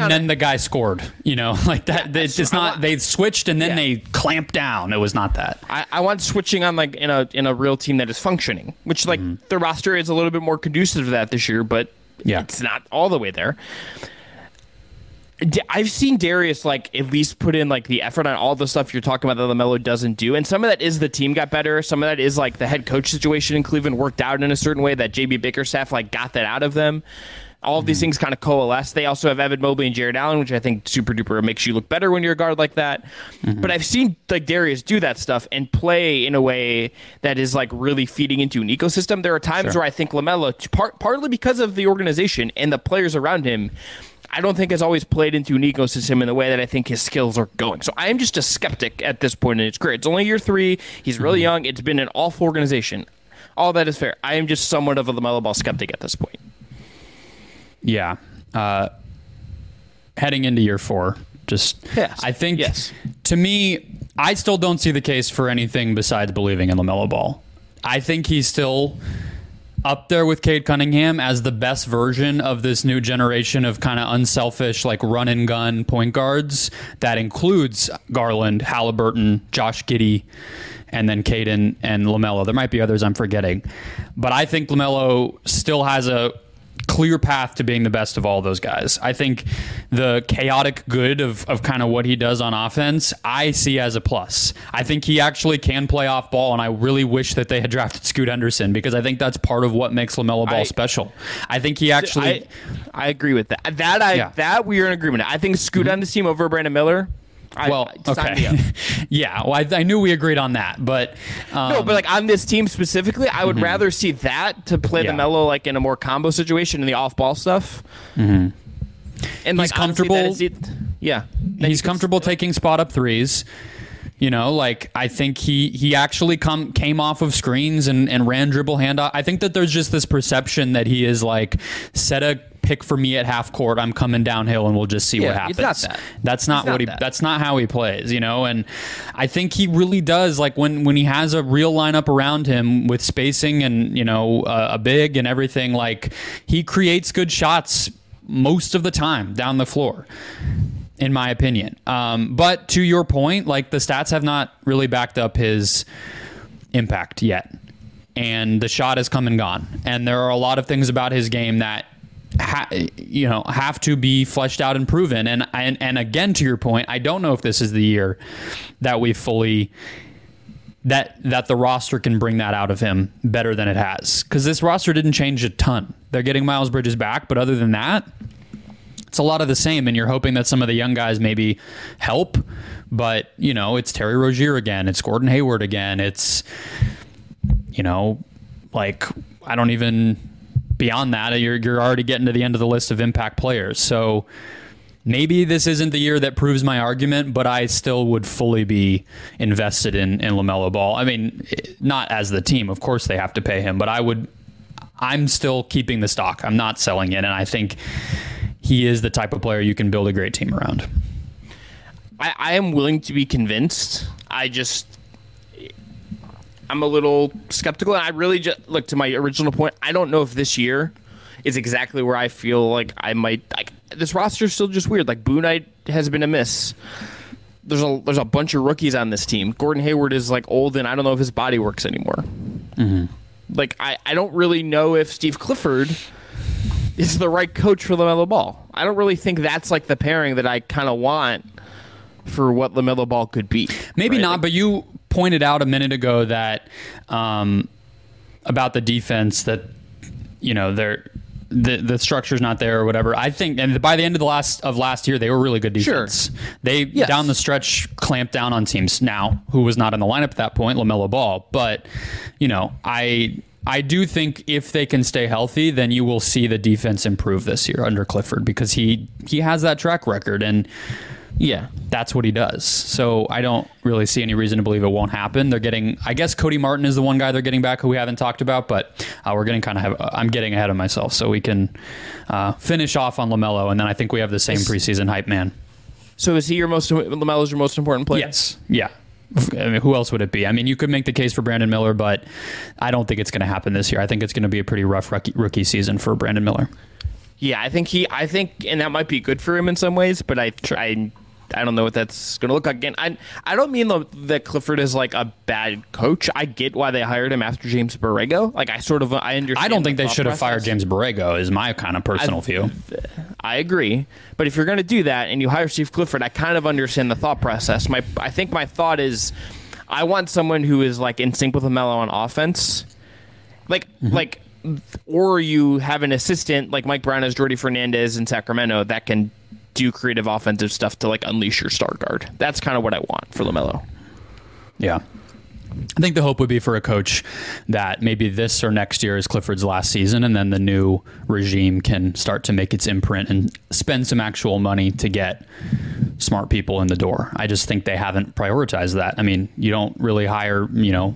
then the guy scored, you know, like that. Yeah, it's not they switched and then they clamped down. It was not that. I want switching on like in a real team that is functioning, which like the roster is a little bit more conducive to that this year, but it's not all the way there. I've seen Darius like at least put in like the effort on all the stuff you're talking about that LaMelo doesn't do, and some of that is the team got better, some of that is like the head coach situation in Cleveland worked out in a certain way that JB Bickerstaff like got that out of them. All of these things kind of coalesce. They also have Evan Mobley and Jared Allen, which I think super duper makes you look better when you're a guard like that. Mm-hmm. But I've seen like Darius do that stuff and play in a way that is like really feeding into an ecosystem. There are times where I think LaMelo, partly because of the organization and the players around him, I don't think has always played into an ecosystem in the way that I think his skills are going. So I am just a skeptic at this point in his career. It's only year 3. He's really young. It's been an awful organization. All that is fair. I am just somewhat of a LaMelo Ball skeptic at this point. Yeah. Heading into year 4. I think, to me, I still don't see the case for anything besides believing in LaMelo Ball. I think he's still up there with Cade Cunningham as the best version of this new generation of kind of unselfish, like run-and-gun point guards. That includes Garland, Haliburton, Josh Giddey, and then Caden and LaMelo. There might be others I'm forgetting. But I think LaMelo still has a clear path to being the best of all those guys. I think the chaotic good of kind of what he does on offense, I see as a plus. I think he actually can play off ball, and I really wish that they had drafted Scoot Henderson, because I think that's part of what makes LaMelo Ball special. I think he actually... I agree with that. That we are in agreement. I think Scoot on this team over Brandon Miller... I knew we agreed on that, but no, but like on this team specifically, I would rather see that to play LaMelo like in a more combo situation in the off-ball stuff. Mm-hmm. And like, he's comfortable. Honestly, he's comfortable taking spot-up threes. You know, like, I think he actually came off of screens and ran dribble handoff. I think that there's just this perception that he is like, set a pick for me at half court, I'm coming downhill and we'll just see what happens. It's not that. That's not how he plays, you know? And I think he really does, like, when he has a real lineup around him with spacing and, you know, a big and everything, like, he creates good shots most of the time down the floor, in my opinion. But to your point, like, the stats have not really backed up his impact yet. And the shot has come and gone. And there are a lot of things about his game that have to be fleshed out and proven. And again, to your point, I don't know if this is the year that we fully that the roster can bring that out of him better than it has, because this roster didn't change a ton. They're getting Miles Bridges back, but other than that, it's a lot of the same, and you're hoping that some of the young guys maybe help. But, you know, it's Terry Rozier again. It's Gordon Hayward again. It's, you know, like, I don't even... Beyond that, you're already getting to the end of the list of impact players. So maybe this isn't the year that proves my argument, but I still would fully be invested in LaMelo Ball. I mean, not as the team. Of course, they have to pay him, but I'm still keeping the stock. I'm not selling it, and I think he is the type of player you can build a great team around. I am willing to be convinced. I'm a little skeptical, and I really just look to my original point. I don't know if this year is exactly where I feel like I might. Like, this roster is still just weird. Like, Boone Knight has been a miss. There's a bunch of rookies on this team. Gordon Hayward is like old, and I don't know if his body works anymore. Mm-hmm. Like, I don't really know if Steve Clifford is the right coach for LaMelo Ball. I don't really think that's like the pairing that I kind of want for what LaMelo Ball could be. Maybe right? Not, but you pointed out a minute ago that about the defense, that, you know, the structure's not there or whatever. I think, and by the end of last year, they were really good defense. Sure. They, yes, down the stretch, clamped down on teams. Now, who was not in the lineup at that point? LaMelo Ball. But, you know, I do think if they can stay healthy, then you will see the defense improve this year under Clifford, because he has that track record, and yeah, that's what he does. So I don't really see any reason to believe it won't happen. They're getting, I guess Cody Martin is the one guy they're getting back who we haven't talked about, but I'm getting ahead of myself, so we can finish off on LaMelo, and then I think we have the same preseason hype man. So is he LaMelo's your most important player? Yes. Yeah. I mean, who else would it be? I mean, you could make the case for Brandon Miller, but I don't think it's going to happen this year. I think it's going to be a pretty rough rookie season for Brandon Miller. Yeah, I think, and that might be good for him in some ways, but I don't know what that's going to look like. Again, I don't mean that Clifford is like a bad coach. I get why they hired him after James Borrego. Like, I understand. I don't think they should have fired James Borrego, is my kind of personal view. I agree. But if you're going to do that and you hire Steve Clifford, I kind of understand the thought process. I think my thought is, I want someone who is like in sync with LaMelo on offense. Or you have an assistant like Mike Brown as Jordy Fernandez in Sacramento that can do creative offensive stuff to like unleash your star guard. That's kind of what I want for LaMelo. Yeah. I think the hope would be for a coach that maybe this or next year is Clifford's last season, and then the new regime can start to make its imprint and spend some actual money to get smart people in the door. I just think they haven't prioritized that. I mean, you don't really hire, you know,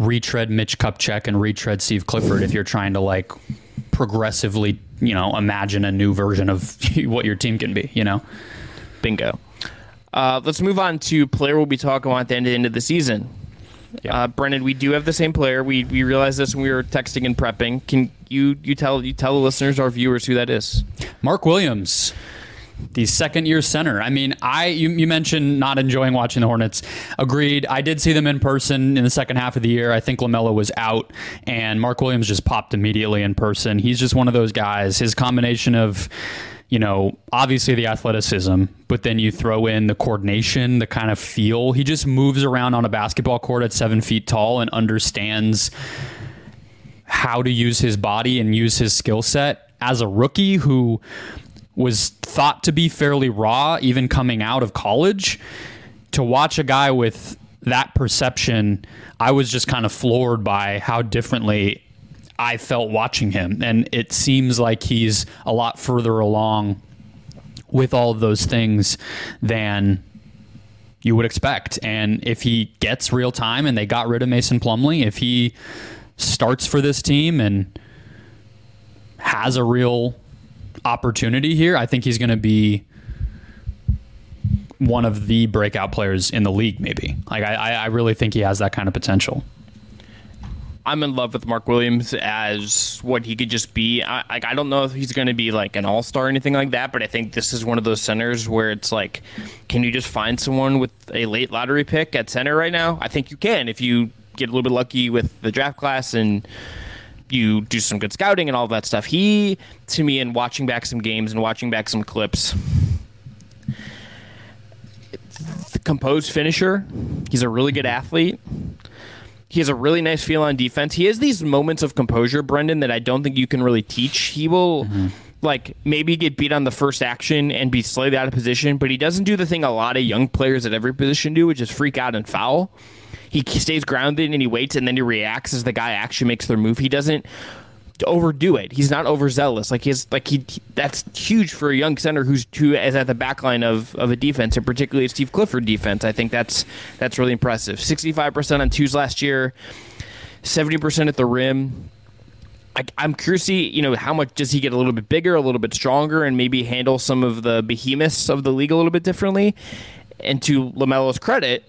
retread Mitch Kupchak and retread Steve Clifford if you're trying to like progressively, you know, imagine a new version of what your team can be, you know? Bingo. Let's move on to player we'll be talking about at the end of the season. Yeah. Brendan, we do have the same player. We realized this when we were texting and prepping. Can you tell the listeners, our viewers, who that is? Mark Williams, the second-year center. I mean, you mentioned not enjoying watching the Hornets. Agreed. I did see them in person in the second half of the year. I think LaMelo was out, and Mark Williams just popped immediately in person. He's just one of those guys. His combination of, you know, obviously the athleticism, but then you throw in the coordination, the kind of feel. He just moves around on a basketball court at 7 feet tall and understands how to use his body and use his skill set. As a rookie who was thought to be fairly raw, even coming out of college, to watch a guy with that perception, I was just kind of floored by how differently I felt watching him, and it seems like he's a lot further along with all of those things than you would expect. And if he gets real time, and they got rid of Mason Plumlee, if he starts for this team and has a real opportunity here, I think he's going to be one of the breakout players in the league, maybe. Like, I really think he has that kind of potential. I'm in love with Mark Williams as what he could just be. I don't know if he's going to be like an all-star or anything like that, but I think this is one of those centers where it's like, can you just find someone with a late lottery pick at center right now? I think you can if you get a little bit lucky with the draft class and you do some good scouting and all that stuff. He, to me, in watching back some games and watching back some clips, the composed finisher. He's a really good athlete. He has a really nice feel on defense. He has these moments of composure, Brendan, that I don't think you can really teach. He will, like, maybe get beat on the first action and be slightly out of position, but he doesn't do the thing a lot of young players at every position do, which is freak out and foul. He stays grounded and he waits, and then he reacts as the guy actually makes their move. He doesn't overdo it. He's not overzealous. Like, he's like that's huge for a young center who is at the back line of a defense, and particularly a Steve Clifford defense. I think that's really impressive. 65% on twos last year, 70% at the rim. I'm curious to see, how much does he get a little bit bigger, a little bit stronger, and maybe handle some of the behemoths of the league a little bit differently. And to LaMelo's credit,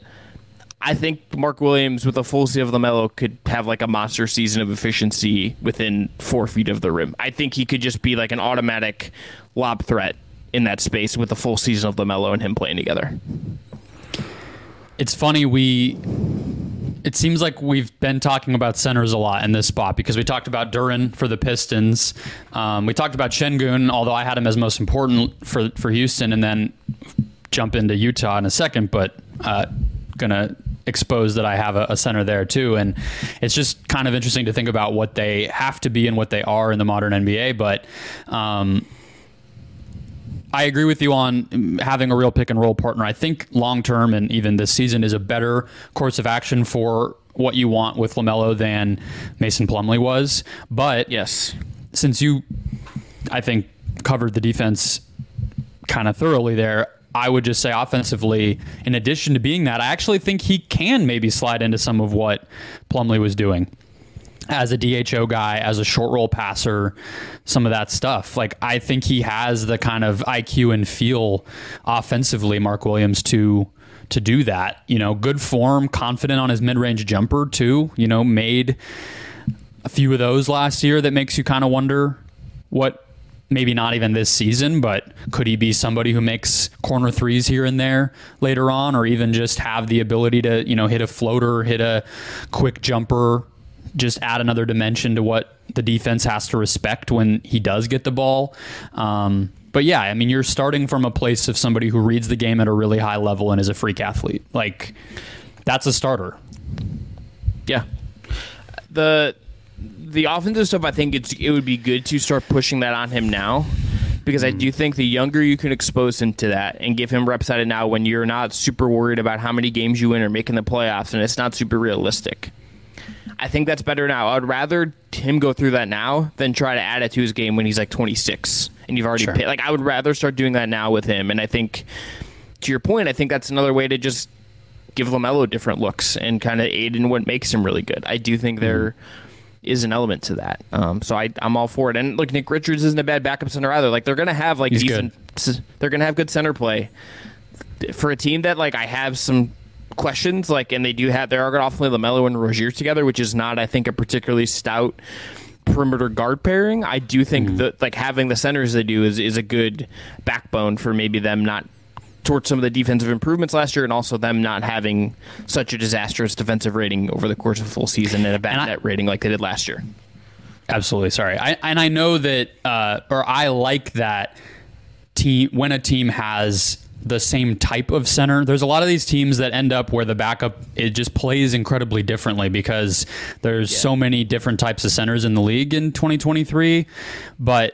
I think Mark Williams with a full sleeve of LaMelo could have like a monster season of efficiency within 4 feet of the rim. I think he could just be like an automatic lob threat in that space with a full season of LaMelo and him playing together. It's funny. It seems like we've been talking about centers a lot in this spot because we talked about Duran for the Pistons. We talked about Şengün, although I had him as most important for Houston, and then jump into Utah in a second, but going to expose that I have a center there too. And it's just kind of interesting to think about what they have to be and what they are in the modern NBA. But I agree with you on having a real pick and roll partner. I think long-term and even this season is a better course of action for what you want with LaMelo than Mason Plumlee was. But yes, since you, I think, covered the defense kind of thoroughly there, I would just say offensively, in addition to being that, I actually think he can maybe slide into some of what Plumlee was doing as a DHO guy, as a short roll passer, some of that stuff. Like, I think he has the kind of IQ and feel offensively, Mark Williams, to do that. Good form, confident on his mid-range jumper too, made a few of those last year that makes you kind of wonder what, maybe not even this season, but could he be somebody who makes corner threes here and there later on, or even just have the ability to, hit a floater, hit a quick jumper, just add another dimension to what the defense has to respect when he does get the ball. But yeah, I mean, you're starting from a place of somebody who reads the game at a really high level and is a freak athlete. Like, that's a starter. Yeah. The offensive stuff, I think it would be good to start pushing that on him now, because I do think the younger you can expose him to that and give him reps at it now, when you're not super worried about how many games you win or making the playoffs, and it's not super realistic. I think that's better now. I would rather him go through that now than try to add it to his game when he's like 26 and you've already paid. Like, I would rather start doing that now with him. And I think, to your point, I think that's another way to just give LaMelo different looks and kind of aid in what makes him really good. I do think they're is an element to that. So I'm all for it. And look, Nick Richards isn't a bad backup center either. Like, they're going to have like decent, they're going to have good center play for a team that, like, I have some questions, like, and there are going to definitely LaMelo and Rozier together, which is not, I think, a particularly stout perimeter guard pairing. I do think that, like, having the centers they do is a good backbone for maybe them not towards some of the defensive improvements last year, and also them not having such a disastrous defensive rating over the course of the full season and a bad net rating like they did last year. Absolutely. Sorry. I know that, or I like that team, when a team has the same type of center. There's a lot of these teams that end up where the backup, it just plays incredibly differently because there's so many different types of centers in the league in 2023, but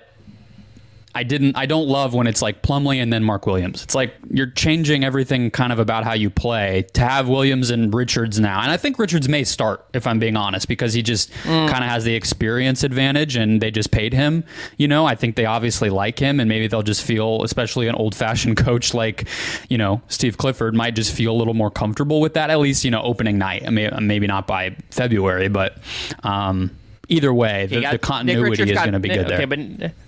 I don't love when it's like Plumlee and then Mark Williams. It's like you're changing everything kind of about how you play to have Williams and Richards now. And I think Richards may start, if I'm being honest, because he just kind of has the experience advantage and they just paid him. I think they obviously like him, and maybe they'll just feel, especially an old fashioned coach like, Steve Clifford might just feel a little more comfortable with that, at least, opening night. I mean, maybe not by February, but either way, the continuity is going to be good there.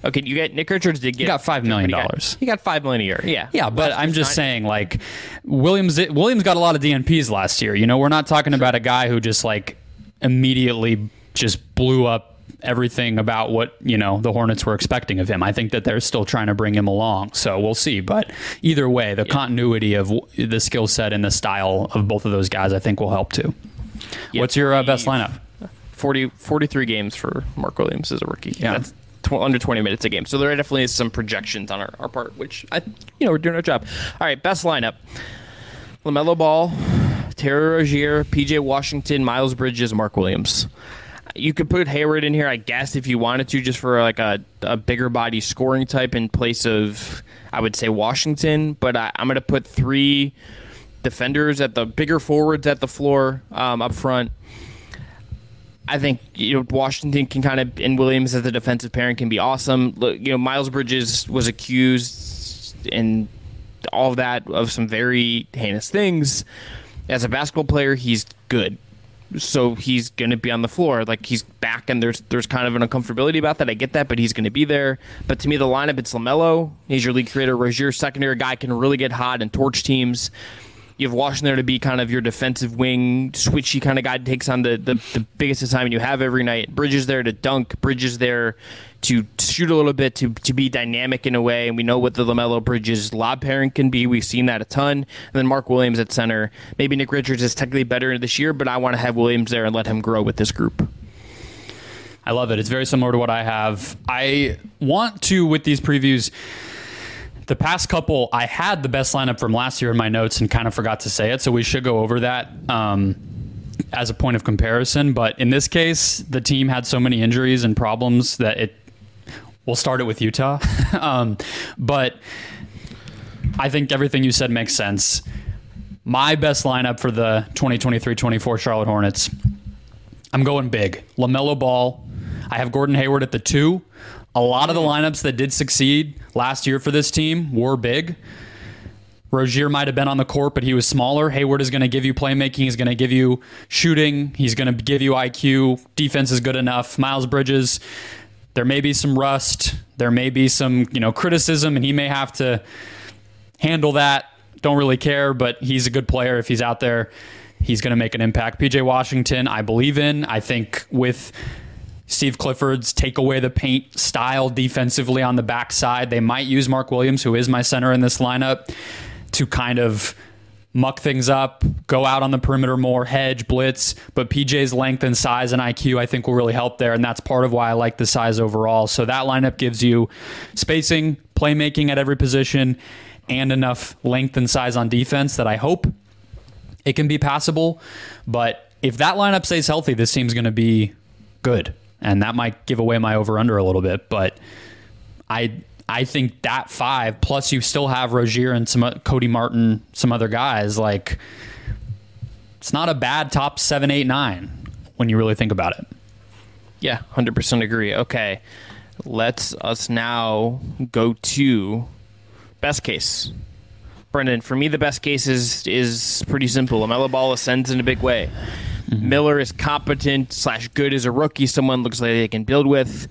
Okay, you get Nick Richards did get. He got $5 million. He got $5 million a year. Yeah. Yeah, but I'm just saying, like, Williams got a lot of DNPs last year. We're not talking about a guy who just, like, immediately just blew up everything about what, the Hornets were expecting of him. I think that they're still trying to bring him along, so we'll see. But either way, the continuity of the skill set and the style of both of those guys, I think, will help too. What's your best lineup? 43 games for Mark Williams as a rookie. Yeah. That's under 20 minutes a game. So there definitely is some projections on our part, which, we're doing our job. All right, best lineup. LaMelo Ball, Terry Rozier, PJ Washington, Miles Bridges, Mark Williams. You could put Hayward in here, I guess, if you wanted to, just for like a bigger body scoring type in place of, I would say, Washington. But I'm going to put three defenders at the bigger forwards at the floor up front. I think Washington can kind of, and Williams as the defensive pairing can be awesome. Miles Bridges was accused and all of that of some very heinous things. As a basketball player, he's good. So he's going to be on the floor. Like, he's back, and there's kind of an uncomfortability about that. I get that, but he's going to be there. But to me, the lineup, it's LaMelo. He's your lead creator. Rozier, secondary guy, can really get hot and torch teams. You have Washington there to be kind of your defensive wing, switchy kind of guy, takes on the biggest assignment you have every night. Bridges there to dunk. Bridges there to shoot a little bit, to be dynamic in a way. And we know what the LaMelo Bridges lob pairing can be. We've seen that a ton. And then Mark Williams at center. Maybe Nick Richards is technically better this year, but I want to have Williams there and let him grow with this group. I love it. It's very similar to what I have. I want to, with these previews, the past couple, I had the best lineup from last year in my notes and kind of forgot to say it, so we should go over that as a point of comparison. But in this case, the team had so many injuries and problems that we'll start it with Utah. But I think everything you said makes sense. My best lineup for the 2023-24 Charlotte Hornets, I'm going big. LaMelo Ball. I have Gordon Hayward at the 2. A lot of the lineups that did succeed last year for this team were big. Rozier might have been on the court, but he was smaller. Hayward is going to give you playmaking. He's going to give you shooting. He's going to give you IQ. Defense is good enough. Miles Bridges, there may be some rust. There may be some, criticism, and he may have to handle that. Don't really care, but he's a good player. If he's out there, he's going to make an impact. PJ Washington, I believe in. I think with Steve Clifford's take away the paint style defensively on the backside, they might use Mark Williams, who is my center in this lineup, to kind of muck things up, go out on the perimeter more, hedge, blitz. But PJ's length and size and IQ, I think, will really help there. And that's part of why I like the size overall. So that lineup gives you spacing, playmaking at every position, and enough length and size on defense that I hope it can be passable. But if that lineup stays healthy, this team's going to be good. And that might give away my over-under a little bit, but I think that 5, plus you still have Rozier and some Cody Martin, some other guys, like, it's not a bad top 7, 8, 9 when you really think about it. Yeah, 100% agree. Okay, let's us now go to best case. Brendan, for me, the best case is pretty simple. LaMelo Ball ascends in a big way. Miller is competent / good as a rookie, someone looks like they can build with.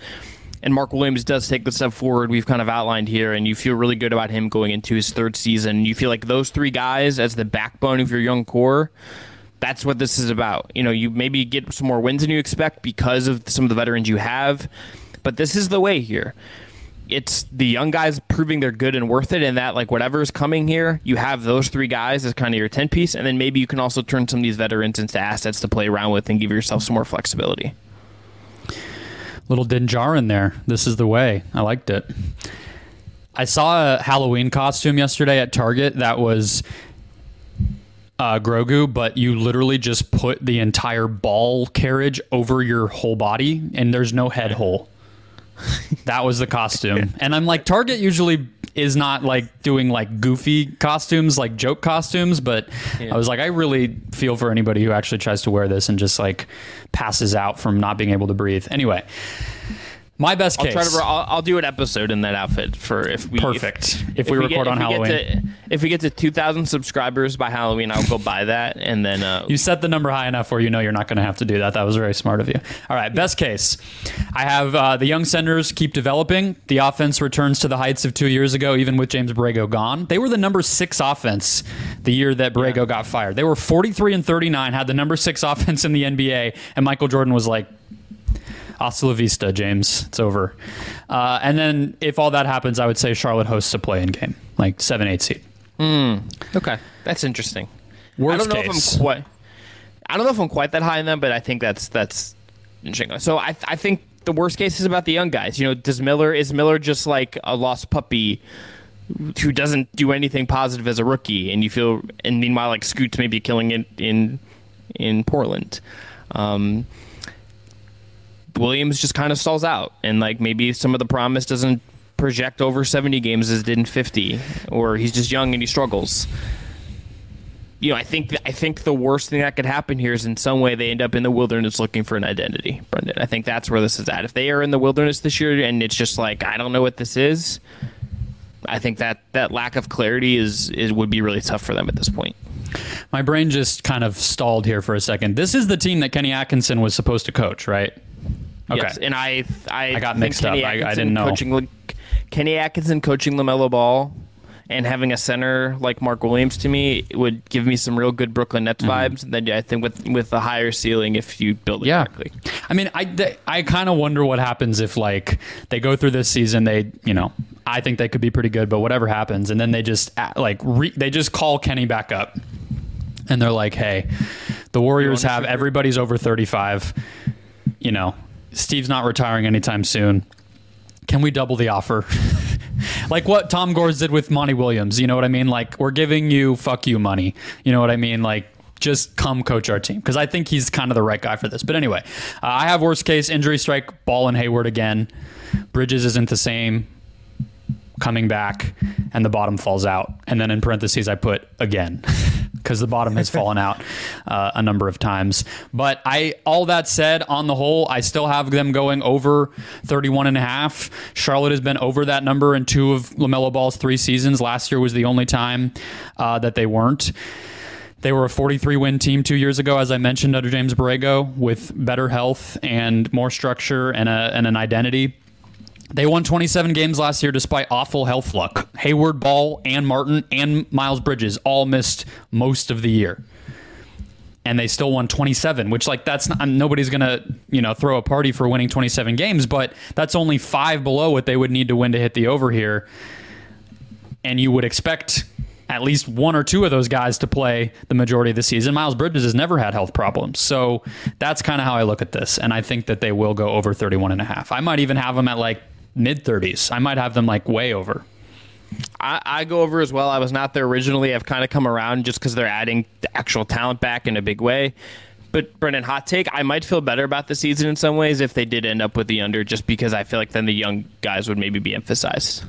And Mark Williams does take the step forward we've kind of outlined here, and you feel really good about him going into his 3rd season. You feel like those 3 guys as the backbone of your young core, that's what this is about. You maybe get some more wins than you expect because of some of the veterans you have, but this is the way here. It's the young guys proving they're good and worth it, and that, like, whatever is coming here, you have those 3 guys as kind of your 10-piece, and then maybe you can also turn some of these veterans into assets to play around with and give yourself some more flexibility. Little Din Djarin there. This is the way. I liked it. I saw a Halloween costume yesterday at Target that was Grogu, but you literally just put the entire ball carriage over your whole body, and there's no head hole. That was the costume. And I'm like, Target usually is not like doing like goofy costumes, like joke costumes, but yeah. I was like, I really feel for anybody who actually tries to wear this and just like passes out from not being able to breathe. Anyway, my best case. I'll do an episode in that outfit for if we get to 2,000 subscribers by Halloween, I'll go buy that. And then you set the number high enough where you're not going to have to do that. That was very smart of you. All right, best case. I have the young centers keep developing. The offense returns to the heights of 2 years ago, even with James Borrego gone. They were the number 6 offense the year that Borrego got fired. They were 43-39, had the number 6 offense in the NBA, and Michael Jordan was like, hasta la vista, James. It's over. And then if all that happens, I would say Charlotte hosts a play-in game, like 7-8 seed. Okay, that's interesting. Worst case. I don't know if I'm quite that high in them, but I think that's So I think the worst case is about the young guys. You know, is Miller just like a lost puppy who doesn't do anything positive as a rookie, and you feel, and meanwhile, like Scoot's maybe killing it in Portland. Williams just kind of stalls out, and like maybe some of the promise doesn't project over 70 games as it did in 50, or he's just young and he struggles. You know, I think the worst thing that could happen here is in some way they end up in the wilderness looking for an identity, Brendan. I think that's where this is at. If they are in the wilderness this year and it's just like, I don't know what this is, I think that lack of clarity would be really tough for them at this point. My brain just kind of stalled here for a second. This is the team that Kenny Atkinson was supposed to coach, right? Okay. Yes, and I got mixed up. I didn't know. Kenny Atkinson coaching LaMelo Ball and having a center like Mark Williams, to me, it would give me some real good Brooklyn Nets vibes. And then I think with a higher ceiling if you build it correctly. I mean, I kind of wonder what happens if like they go through this season. They, you know, I think they could be pretty good, but whatever happens, and then they just they just call Kenny back up, and they're like, hey, the Warriors have everybody's over 35. You know, Steve's not retiring anytime soon. Can we double the offer? Like what Tom Gores did with Monty Williams, you know what I mean? Like, we're giving you fuck you money. You know what I mean? Like, just come coach our team, because I think he's kind of the right guy for this. But anyway, I have worst case injury strike, Ball and Hayward again. Bridges isn't the same coming back, and the bottom falls out. And then in parentheses, I put again, because the bottom has fallen out a number of times. But all that said, on the whole, I still have them going over 31.5. Charlotte has been over that number in two of LaMelo Ball's three seasons. Last year was the only time that they weren't. They were a 43-win team 2 years ago, as I mentioned, under James Borrego, with better health and more structure and an identity. They won 27 games last year despite awful health luck. Hayward, Ball, and Martin, and Miles Bridges all missed most of the year. And they still won 27, which, like, that's not, nobody's going to, you know, throw a party for winning 27 games, but that's only 5 below what they would need to win to hit the over here. And you would expect at least one or two of those guys to play the majority of the season. Miles Bridges has never had health problems. So that's kind of how I look at this. And I think that they will go over 31.5. I might even have them at, like, mid-30s. I might have them like way over. I go over as well. I was not there originally. I've kind of come around just because they're adding the actual talent back in a big way. But Brendan, hot take, I might feel better about the season in some ways if they did end up with the under, just because I feel like then the young guys would maybe be emphasized.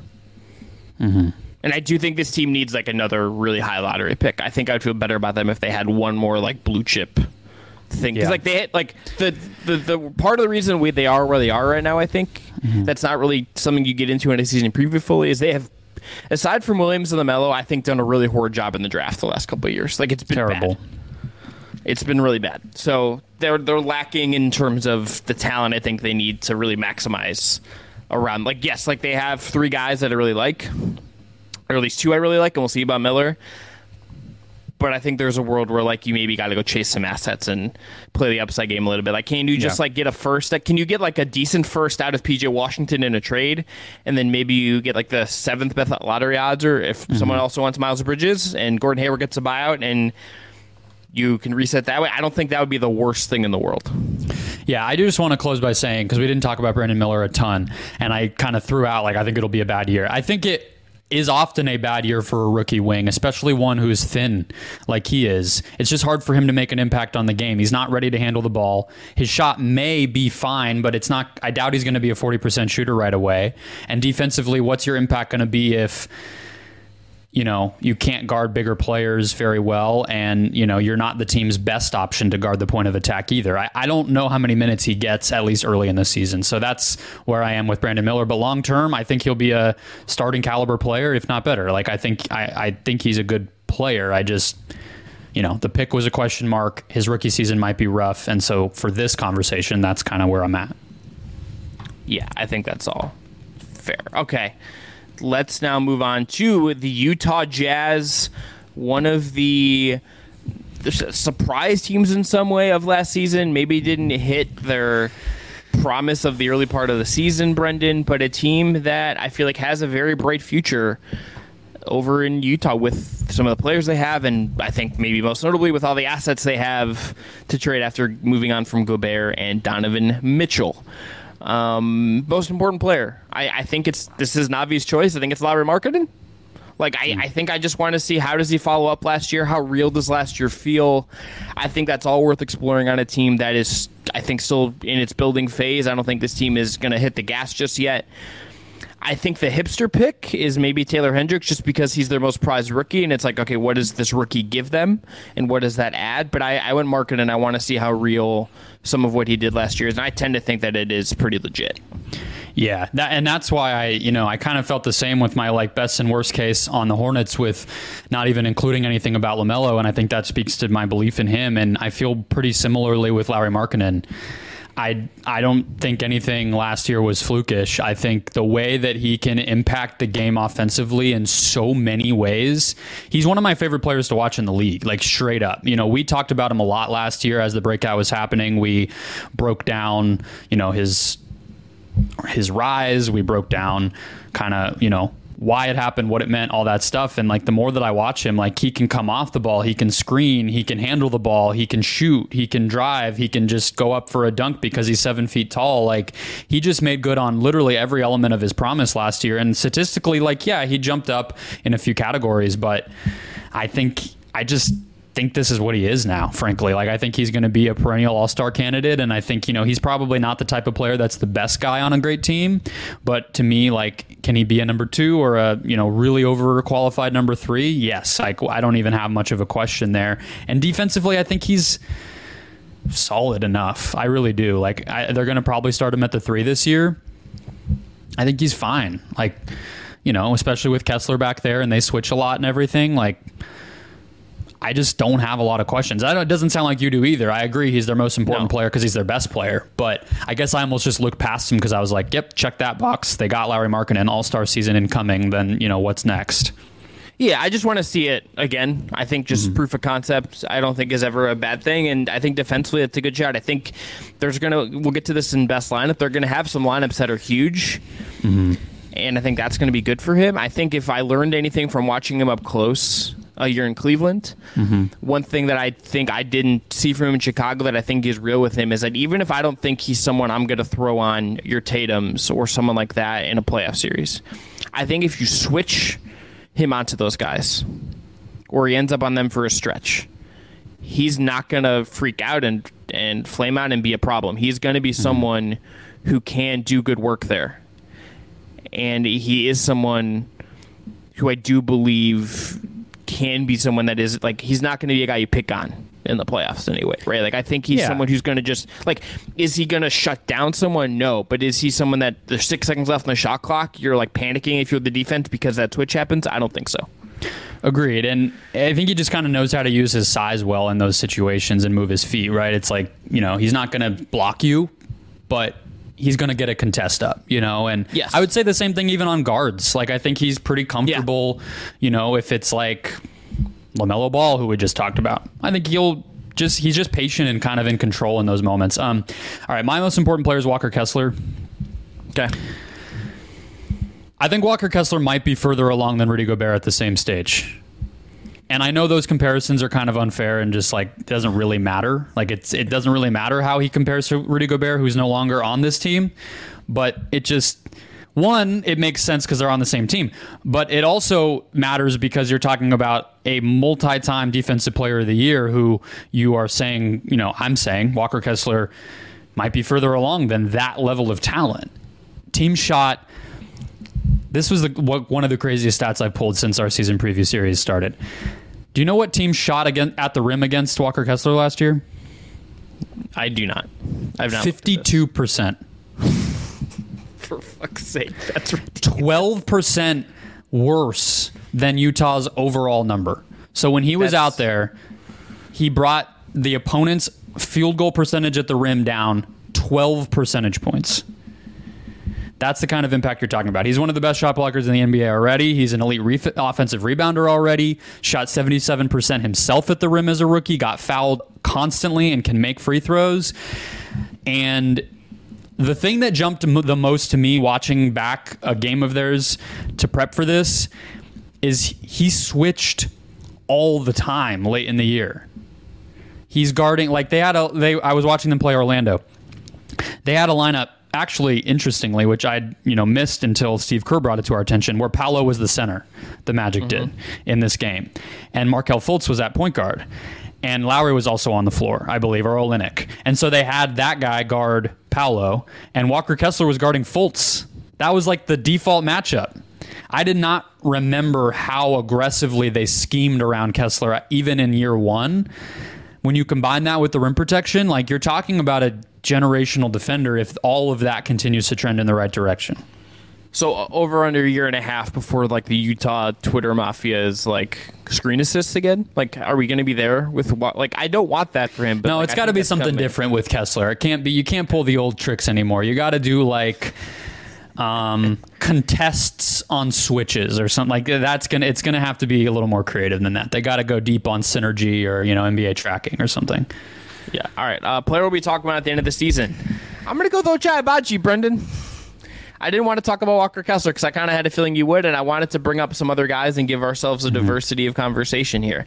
Mm-hmm. And I do think this team needs like another really high lottery pick. I think I'd feel better about them if they had one more like blue chip thing, because like they hit, like the part of the reason they are where they are right now, I think that's not really something you get into in a season preview fully, is they have, aside from Williams and LaMelo, I think done a really horrid job in the draft the last couple of years. Like, it's been terrible. It's been really bad. So they're lacking in terms of the talent I think they need to really maximize around. Like, yes, like they have three guys that I really like, or at least two I really like, and we'll see about Miller. But I think there's a world where like you maybe got to go chase some assets and play the upside game a little bit. Like, can you just like get a first? Like, can you get like a decent first out of PJ Washington in a trade, and then maybe you get like the 7th best lottery odds, or if someone also wants Miles Bridges and Gordon Hayward gets a buyout, and you can reset that way. I don't think that would be the worst thing in the world. Yeah, I do just want to close by saying, because we didn't talk about Brandon Miller a ton, and I kind of threw out like I think it'll be a bad year. I think it is often a bad year for a rookie wing, especially one who is thin like he is. It's just hard for him to make an impact on the game. He's not ready to handle the ball. His shot may be fine, but it's not, I doubt he's going to be a 40% shooter right away. And defensively, what's your impact going to be if, you know, you can't guard bigger players very well, and, you know, you're not the team's best option to guard the point of attack either? I don't know how many minutes he gets, at least early in the season. So that's where I am with Brandon Miller. But long term, I think he'll be a starting caliber player, if not better. Like, I think he's a good player. I just, you know, the pick was a question mark. His rookie season might be rough. And so for this conversation, that's kind of where I'm at. Yeah, I think that's all fair. Okay. Let's now move on to the Utah Jazz, one of the surprise teams in some way of last season. Maybe didn't hit their promise of the early part of the season, Brendan, but a team that I feel like has a very bright future over in Utah with some of the players they have, and I think maybe most notably with all the assets they have to trade after moving on from Gobert and Donovan Mitchell. Most important player. I think this is an obvious choice. I think it's Lauri Markkanen. Like, I think I just want to see, how does he follow up last year? How real does last year feel? I think that's all worth exploring on a team that is, I think, still in its building phase. I don't think this team is going to hit the gas just yet. I think the hipster pick is maybe Taylor Hendricks, just because he's their most prized rookie, and it's like, okay, what does this rookie give them, and what does that add? But I went Markkanen, and I want to see how real some of what he did last year is, and I tend to think that it is pretty legit. Yeah, and that's why I kind of felt the same with my best and worst case on the Hornets, with not even including anything about LaMelo, and I think that speaks to my belief in him, and I feel pretty similarly with Lauri Markkanen. I don't think anything last year was flukish. I think the way that he can impact the game offensively in so many ways, he's one of my favorite players to watch in the league, like straight up. We talked about him a lot last year as the breakout was happening. We broke down, his rise. We broke down kind of, why it happened, what it meant, all that stuff. And the more that I watch him, he can come off the ball, he can screen, he can handle the ball, he can shoot, he can drive, he can just go up for a dunk because he's 7 feet tall. He just made good on literally every element of his promise last year. And statistically, he jumped up in a few categories, but I just think this is what he is now, frankly. I think he's going to be a perennial all-star candidate, and I think, he's probably not the type of player that's the best guy on a great team, but to me, can he be a number two or a, really overqualified number three? Yes. I don't even have much of a question there. And defensively, I think he's solid enough. I really do. They're going to probably start him at the three this year. I think he's fine. Especially with Kessler back there and they switch a lot and everything, I just don't have a lot of questions. It doesn't sound like you do either. I agree he's their most important player because he's their best player. But I guess I almost just looked past him because I was like, yep, check that box. They got Lauri Markkanen, all-star season incoming. Then, what's next? Yeah, I just want to see it again. I think just proof of concept, I don't think is ever a bad thing. And I think defensively, it's a good shot. I think we'll get to this in best lineup. They're going to have some lineups that are huge. Mm-hmm. And I think that's going to be good for him. I think if I learned anything from watching him up close a year in Cleveland, one thing that I think I didn't see from him in Chicago that I think is real with him is that even if I don't think he's someone I'm going to throw on your Tatums or someone like that in a playoff series, I think if you switch him onto those guys or he ends up on them for a stretch, he's not going to freak out and flame out and be a problem. He's going to be someone who can do good work there. And he is someone who I do believe can be someone that is, he's not going to be a guy you pick on in the playoffs anyway, right? I think he's someone who's going to just, is he going to shut down someone? No. But is he someone that there's 6 seconds left on the shot clock, you're, panicking if you're the defense because that switch happens? I don't think so. Agreed. And I think he just kind of knows how to use his size well in those situations and move his feet, right? It's he's not going to block you, but he's going to get a contest up, and yes. I would say the same thing even on guards. I think he's pretty comfortable, if it's LaMelo Ball, who we just talked about. I think he's just patient and kind of in control in those moments. All right, my most important player is Walker Kessler. Okay. I think Walker Kessler might be further along than Rudy Gobert at the same stage. And I know those comparisons are kind of unfair and just doesn't really matter. It doesn't really matter how he compares to Rudy Gobert, who's no longer on this team. But it just, it makes sense because they're on the same team. But it also matters because you're talking about a multi-time defensive player of the year who you are saying, I'm saying Walker Kessler might be further along than that level of talent. Team shot. This was one of the craziest stats I've pulled since our season preview series started. Do you know what team shot at the rim against Walker Kessler last year? I do not. I've not. 52%. For fuck's sake, that's ridiculous. 12% worse than Utah's overall number. So when he was out there, he brought the opponent's field goal percentage at the rim down 12 percentage points. That's the kind of impact you're talking about. He's one of the best shot blockers in the NBA already. He's an elite offensive rebounder already. Shot 77% himself at the rim as a rookie. Got fouled constantly and can make free throws. And the thing that jumped the most to me watching back a game of theirs to prep for this is he switched all the time late in the year. He's guarding like they had a they. I was watching them play Orlando. They had a lineup actually, interestingly, which I missed until Steve Kerr brought it to our attention, where Paolo was the center. The Magic did in this game, and Markel Fultz was at point guard, and Lowry was also on the floor, I believe, or Olynyk. And so they had that guy guard Paolo, and Walker Kessler was guarding Fultz. That was like the default matchup. I did not remember how aggressively they schemed around Kessler, even in year one. When you combine that with the rim protection, like you're talking about a generational defender if all of that continues to trend in the right direction. So over under a year and a half before like the Utah Twitter mafia is like screen assists again? Like, are we going to be there with what? Like, I don't want that for him. But no, like, it's got to be something different with Kessler. It can't be. You can't pull the old tricks anymore. You got to do like contests on switches or something like that's gonna. It's gonna have to be a little more creative than that. They got to go deep on synergy or NBA tracking or something. Yeah. All right. Player we'll be talking about at the end of the season. I'm gonna go with Ochai Agbaji, Brendan. I didn't want to talk about Walker Kessler because I kind of had a feeling you would, and I wanted to bring up some other guys and give ourselves a diversity of conversation here.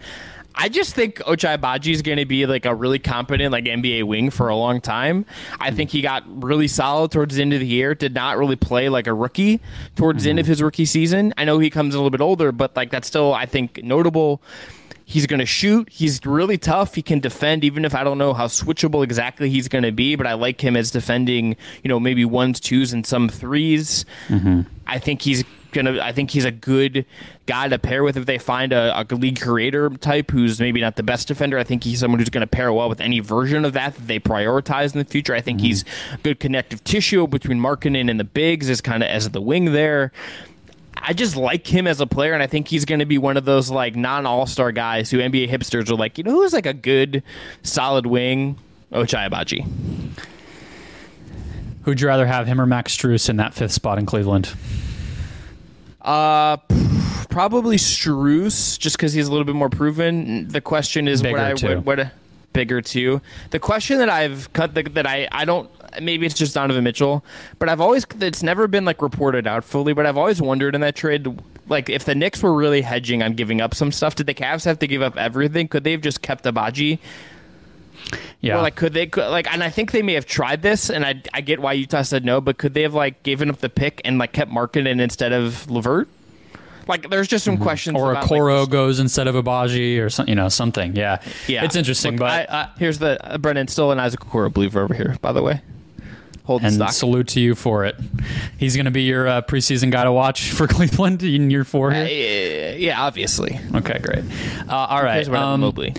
I just think Ochai Agbaji is going to be like a really competent like NBA wing for a long time. I think he got really solid towards the end of the year, did not really play like a rookie towards the end of his rookie season. I know he comes a little bit older, but like that's still, I think, notable. He's going to shoot. He's really tough. He can defend, even if I don't know how switchable exactly he's going to be. But I like him as defending, maybe ones, twos, and some threes. I think he's gonna. I think he's a good guy to pair with if they find a league creator type who's maybe not the best defender. I think he's someone who's going to pair well with any version of that they prioritize in the future. I think he's good connective tissue between Markkanen and the bigs is kind of as the wing there. I just like him as a player, and I think he's going to be one of those like non-all-star guys who NBA hipsters are like, who's like a good, solid wing? Ochai Agbaji. Who'd you rather have, him or Max Strus in that fifth spot in Cleveland? Probably Strus, just because he's a little bit more proven. The question is bigger too. The question that I've cut that I don't. Maybe it's just Donovan Mitchell, but it's never been like reported out fully, but I've always wondered in that trade, like if the Knicks were really hedging on giving up some stuff, did the Cavs have to give up everything? Could they have just kept Agbaji? Yeah. Or like, could they, like, and I think they may have tried this, and I get why Utah said no, but could they have like given up the pick and like kept Markkanen instead of Levert? Like, there's just some questions. Or about, a Coro like, goes instead of Agbaji or something, something. Yeah. Yeah. It's interesting, but here's the Brendan, still an Isaac Okoro believer over here, by the way. And stock. Salute to you for it. He's going to be your preseason guy to watch for Cleveland in year four here? Yeah, obviously. Okay, great. All right. Mobley.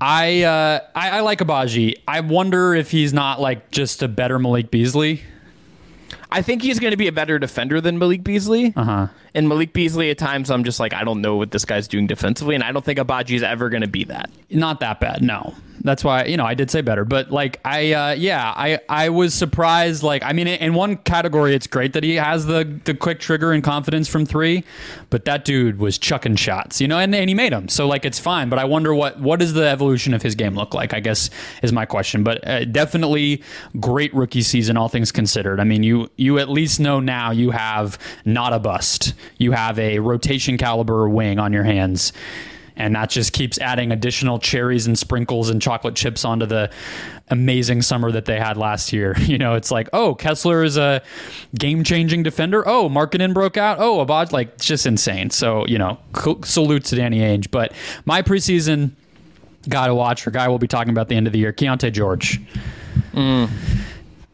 I like Agbaji. I wonder if he's not like just a better Malik Beasley. I think he's going to be a better defender than Malik Beasley. And Malik Beasley, at times, I'm just like, I don't know what this guy's doing defensively, and I don't think Agbaji is ever going to be that. Not that bad, no. That's why, I did say better, but like I was surprised. Like, I mean, in one category, it's great that he has the quick trigger and confidence from three, but that dude was chucking shots, and he made them. So like, it's fine. But I wonder what does the evolution of his game look like, I guess is my question, but definitely great rookie season, all things considered. I mean, you at least know now you have not a bust. You have a rotation caliber wing on your hands. And that just keeps adding additional cherries and sprinkles and chocolate chips onto the amazing summer that they had last year. It's like, oh, Kessler is a game-changing defender. Oh, Markkanen broke out. Oh, Agbaji, like, it's just insane. So, salute to Danny Ainge. But my preseason guy to watch, or guy we'll be talking about at the end of the year, Keontae George.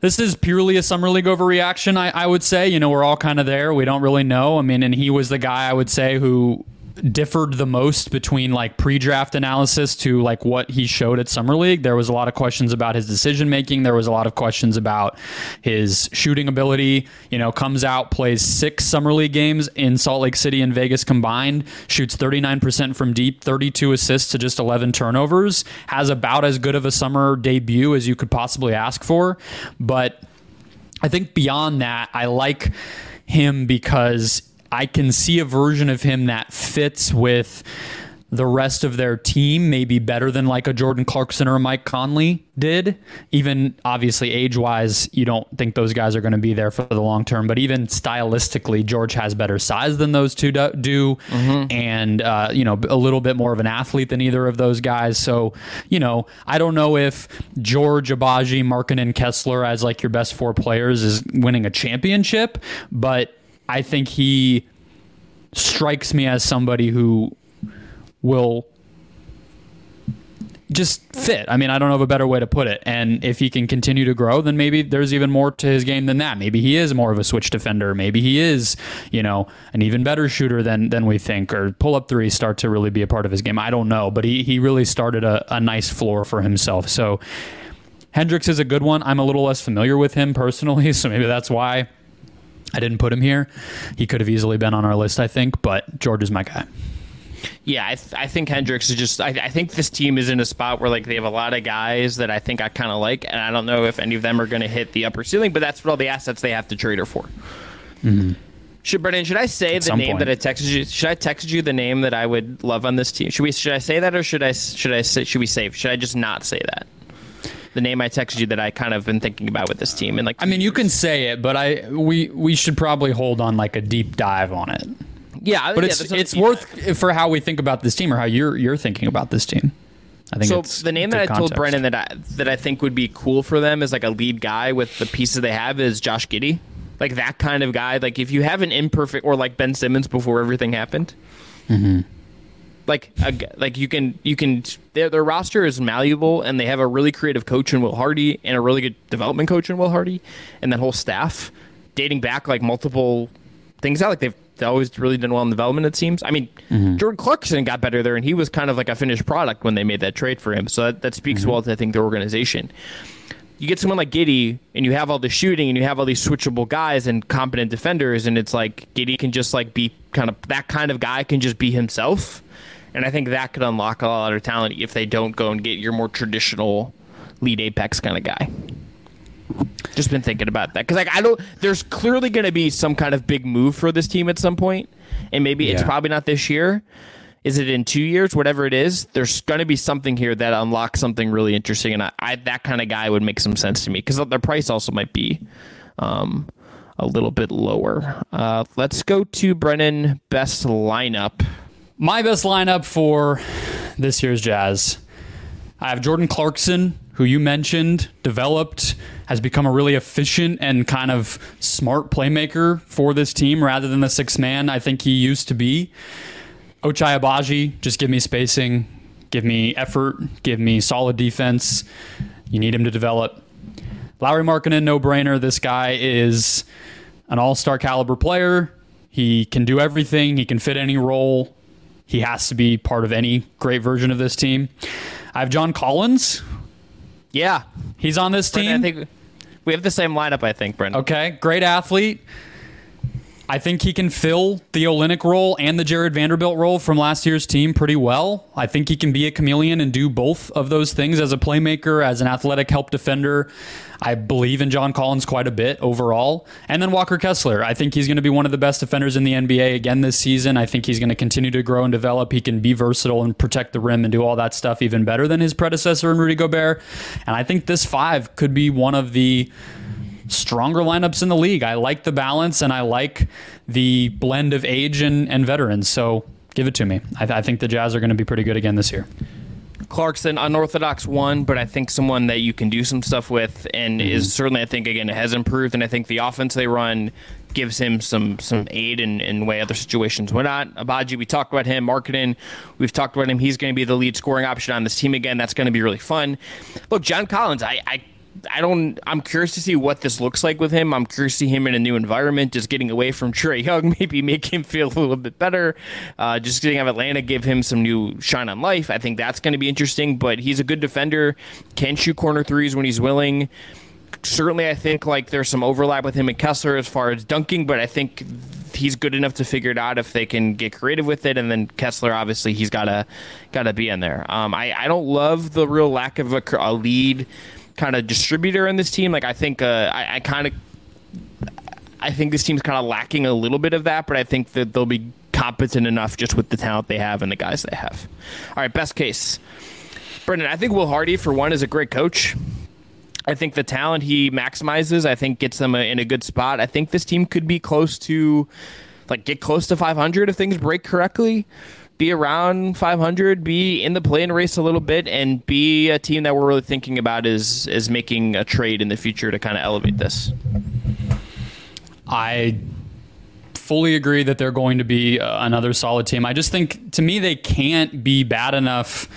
This is purely a summer league overreaction, I would say. We're all kind of there. We don't really know. I mean, and he was the guy, I would say, who differed the most between like pre-draft analysis to like what he showed at Summer League. There was a lot of questions about his decision making. There was a lot of questions about his shooting ability. Comes out, plays 6 Summer League games in Salt Lake City and Vegas combined, shoots 39% from deep, 32 assists to just 11 turnovers, has about as good of a summer debut as you could possibly ask for. But I think beyond that, I like him because I can see a version of him that fits with the rest of their team maybe better than like a Jordan Clarkson or a Mike Conley did. Even obviously age-wise, you don't think those guys are going to be there for the long term, but even stylistically, George has better size than those two do. Mm-hmm. And, you know, a little bit more of an athlete than either of those guys. So, you know, I don't know if George, Abaji, Markkanen, Kessler as like your best four players is winning a championship, but I think he strikes me as somebody who will just fit. I mean, I don't know of a better way to put it. And if he can continue to grow, then maybe there's even more to his game than that. Maybe he is more of a switch defender. Maybe he is, you know, an even better shooter than we think, or pull up three start to really be a part of his game. I don't know, but he really started a nice floor for himself. So Hendricks is a good one. I'm a little less familiar with him personally, so maybe that's why I didn't put him here. He could have easily been on our list, I think, but George is my guy. Yeah, I think Hendricks is just... I think this team is in a spot where like they have a lot of guys that I think I kind of like, and I don't know if any of them are going to hit the upper ceiling, but that's what all the assets they have to trade are for. Mm-hmm. Brendan, should I say the name that I texted you? Should I text you the name that I would love on this team? Should I say that, or should we save? Should I just not say that? The name I texted you that I kind of been thinking about with this team, and like, I mean, you can say it, but we should probably hold on like a deep dive on it. Yeah, but it's worth for how we think about this team, or how you're thinking about this team. I think so. The name that I told Brendan that I think would be cool for them is like a lead guy with the pieces they have is Josh Giddey, like that kind of guy. Like if you have an imperfect, or like Ben Simmons before everything happened, mm-hmm. like you can. Their roster is malleable, and they have a really creative coach in Will Hardy and a really good development coach in Will Hardy, and that whole staff dating back like multiple things out. Like they always really done well in development, it seems. I mean, mm-hmm. Jordan Clarkson got better there, and he was kind of like a finished product when they made that trade for him. So that speaks mm-hmm. well to, I think, their organization. You get someone like Giddey, and you have all the shooting, and you have all these switchable guys and competent defenders, and it's like Giddey can just like be kind of... that kind of guy can just be himself. And I think that could unlock a lot of talent if they don't go and get your more traditional lead apex kind of guy. Just been thinking about that, because like there's clearly going to be some kind of big move for this team at some point, and maybe it's probably not this year. Is it in 2 years? Whatever it is, there's going to be something here that unlocks something really interesting, and I that kind of guy would make some sense to me, because their price also might be a little bit lower. Let's go to Brennan, best lineup. My best lineup for this year's Jazz. I have Jordan Clarkson, who you mentioned, developed, has become a really efficient and kind of smart playmaker for this team rather than the sixth man I think he used to be. Ochai Agbaji, just give me spacing, give me effort, give me solid defense. You need him to develop. Lauri Markkanen, no-brainer. This guy is an all-star caliber player. He can do everything. He can fit any role. He has to be part of any great version of this team. I have John Collins. Yeah. He's on this team. Brendan, I think we have the same lineup, I think, Brendan. Okay. Great athlete. I think he can fill the Olynyk role and the Jared Vanderbilt role from last year's team pretty well. I think he can be a chameleon and do both of those things as a playmaker, as an athletic help defender. I believe in John Collins quite a bit overall. And then Walker Kessler. I think he's going to be one of the best defenders in the NBA again this season. I think he's going to continue to grow and develop. He can be versatile and protect the rim and do all that stuff even better than his predecessor in Rudy Gobert. And I think this five could be one of the stronger lineups in the league. I like the balance, and I like the blend of age and veterans. So give it to me. I think the Jazz are going to be pretty good again this year. Clarkson, unorthodox one, but I think someone that you can do some stuff with, and mm-hmm. is certainly, I think, again, has improved. And I think the offense they run gives him some aid in way other situations. We're not Agbaji, we talked about him. Markkanen, we've talked about him. He's going to be the lead scoring option on this team again. That's going to be really fun. Look, John Collins, I'm curious to see what this looks like with him. I'm curious to see him in a new environment, just getting away from Trae Young, maybe make him feel a little bit better. Just getting out of Atlanta, give him some new shine on life. I think that's going to be interesting, but he's a good defender, can shoot corner threes when he's willing. Certainly, I think like there's some overlap with him and Kessler as far as dunking, but I think he's good enough to figure it out if they can get creative with it. And then Kessler, obviously, he's gotta be in there. I don't love the real lack of a lead kind of distributor in this team. Like I think I think this team's kind of lacking a little bit of that, but I think that they'll be competent enough just with the talent they have and the guys they have. All right, best case. Brendan, I think Will Hardy, for one, is a great coach. I think the talent he maximizes, I think, gets them in a good spot. I think this team could be close to, like, get close to 500 if things break correctly, be around 500, be in the play-in race a little bit, and be a team that we're really thinking about is making a trade in the future to kind of elevate this. I fully agree that they're going to be another solid team. I just think, to me, they can't be bad enough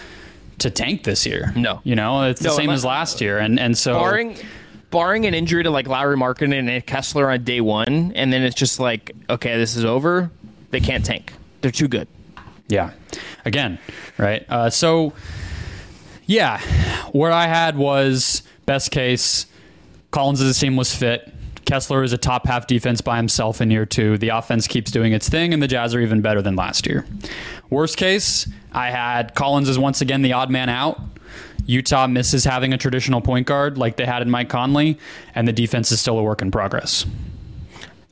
to tank this year. No. You know, it's the same as last year. And so barring an injury to like Lauri Markkanen and Kessler on day one, and then it's just like, okay, this is over. They can't tank. They're too good. Yeah. Again, right? So, yeah, where I had was best case, Collins' team was fit. Kessler is a top half defense by himself in year two. The offense keeps doing its thing, and the Jazz are even better than last year. Worst case, I had Collins is once again the odd man out. Utah misses having a traditional point guard like they had in Mike Conley, and the defense is still a work in progress.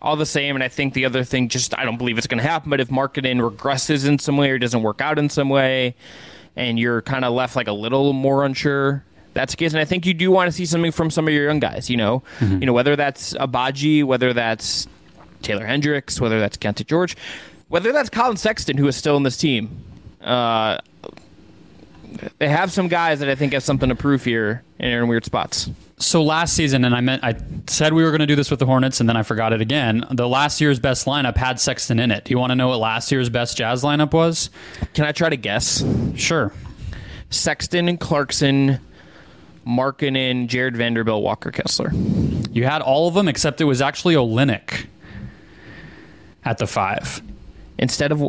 All the same, and I think the other thing, just I don't believe it's going to happen, but if Markkanen regresses in some way or doesn't work out in some way, and you're kind of left like a little more unsure, that's the case. And I think you do want to see something from some of your young guys, you know, whether that's Abaji, whether that's Taylor Hendricks, whether that's Kenta George, whether that's Colin Sexton, who is still in this team. They have some guys that I think have something to prove here and are in weird spots. So last season, and I said we were going to do this with the Hornets, and then I forgot it again. The last year's best lineup had Sexton in it. Do you want to know what last year's best Jazz lineup was? Can I try to guess? Sure. Sexton and Clarkson, Markkanen, Jared Vanderbilt, Walker Kessler. You had all of them, except it was actually Olynyk at the five instead of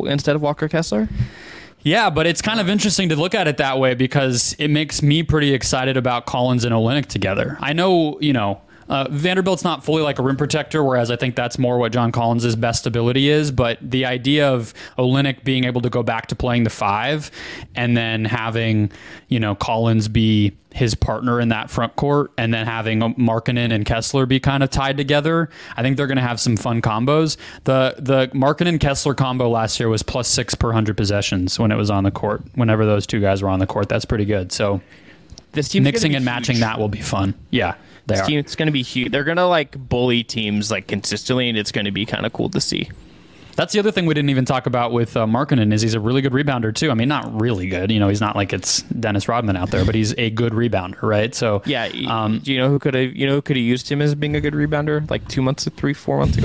Walker Kessler. Yeah, but it's kind of interesting to look at it that way because it makes me pretty excited about Collins and Olynyk together. I know, you know, Vanderbilt's not fully like a rim protector, whereas I think that's more what John Collins' best ability is. But the idea of Olynyk being able to go back to playing the five and then having, you know, Collins be his partner in that front court and then having Markkanen and Kessler be kind of tied together, I think they're going to have some fun combos. The Markkanen-Kessler combo last year was +6 per 100 possessions when it was on the court. Whenever those two guys were on the court, that's pretty good. So this team's mixing and matching that will be fun. Yeah. It's going to be huge. They're going to like bully teams like consistently, and it's going to be kind of cool to see. That's the other thing we didn't even talk about with Markkanen is he's a really good rebounder too. I mean, not really good. You know, he's not like it's Dennis Rodman out there, but he's a good rebounder, right? So yeah, you know who could have used him as being a good rebounder like 3-4 months ago,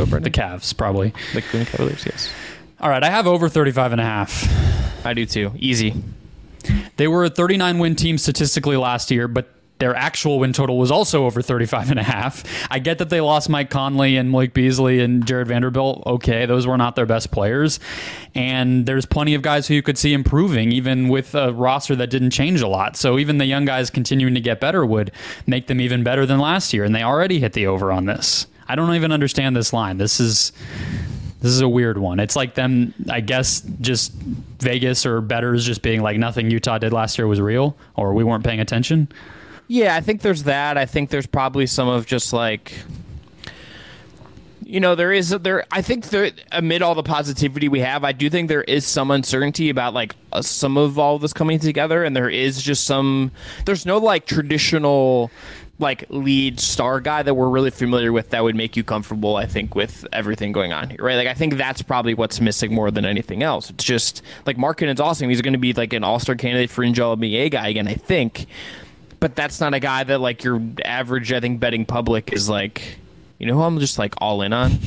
Brendan? The Cavs probably. The Cleveland Cavaliers, yes. All right, I have over 35.5. I do too. Easy. They were a 39-win team statistically last year, but their actual win total was also over 35.5. I get that they lost Mike Conley and Malik Beasley and Jared Vanderbilt. Okay, those were not their best players. And there's plenty of guys who you could see improving, even with a roster that didn't change a lot. So even the young guys continuing to get better would make them even better than last year. And they already hit the over on this. I don't even understand this line. This is a weird one. It's like them, I guess, just Vegas or bettors just being like nothing Utah did last year was real or we weren't paying attention. Yeah, I think there's that. I think there's probably some of just like, you know, there. I think there, amid all the positivity we have, I do think there is some uncertainty about like some of all this coming together, and there is just some. There's no like traditional like lead star guy that we're really familiar with that would make you comfortable. I think with everything going on here, right? Like I think that's probably what's missing more than anything else. It's just like Markkanen's awesome. He's going to be like an all-star candidate for All-NBA guy again, I think. But that's not a guy that, like, your average, I think, betting public is like, you know who I'm just, like, all in on?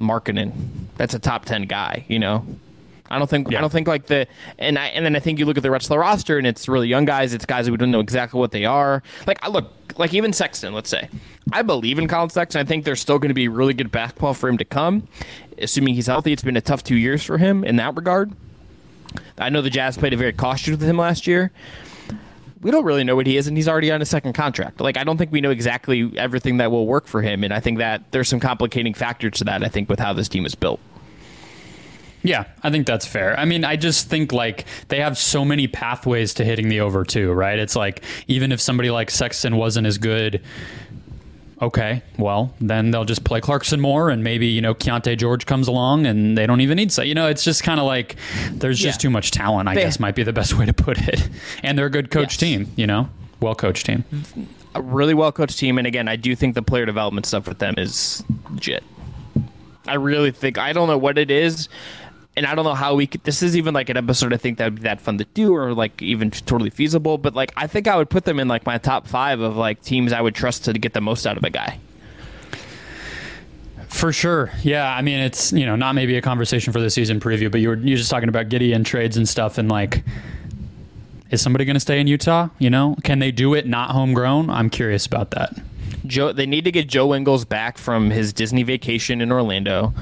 Markkanen. That's a top 10 guy, you know? I don't think like the and then I think you look at the rest of the roster and it's really young guys, it's guys who don't know exactly what they are. Like I look like even Sexton, let's say. I believe in Colin Sexton. I think there's still going to be really good basketball for him to come, assuming he's healthy. It's been a tough 2 years for him in that regard. I know the Jazz played it very cautious with him last year. We don't really know what he is, and he's already on his second contract. Like, I don't think we know exactly everything that will work for him, and I think that there's some complicating factors to that, I think, with how this team is built. Yeah, I think that's fair. I mean, I just think, like, they have so many pathways to hitting the over, too, right? It's like, even if somebody like Sexton wasn't as good Okay, well, then they'll just play Clarkson more, and maybe, you know, Keontae George comes along and they don't even need, so, you know, it's just kind of like there's just too much talent, I guess might be the best way to put it. And they're a good coach team, you know, well-coached team. A really well-coached team. And again, I do think the player development stuff with them is legit. I really think, I don't know what it is, and I don't know how we could, this is even like an episode I think that would be that fun to do, or like even totally feasible, but like I think I would put them in like my top 5 of like teams I would trust to get the most out of a guy. For sure. Yeah, I mean, it's, you know, not maybe a conversation for the season preview, but you were just talking about Giddey and trades and stuff, and like, is somebody going to stay in Utah? You know, can they do it not homegrown? I'm curious about that. They need to get Joe Ingles back from his Disney vacation in Orlando.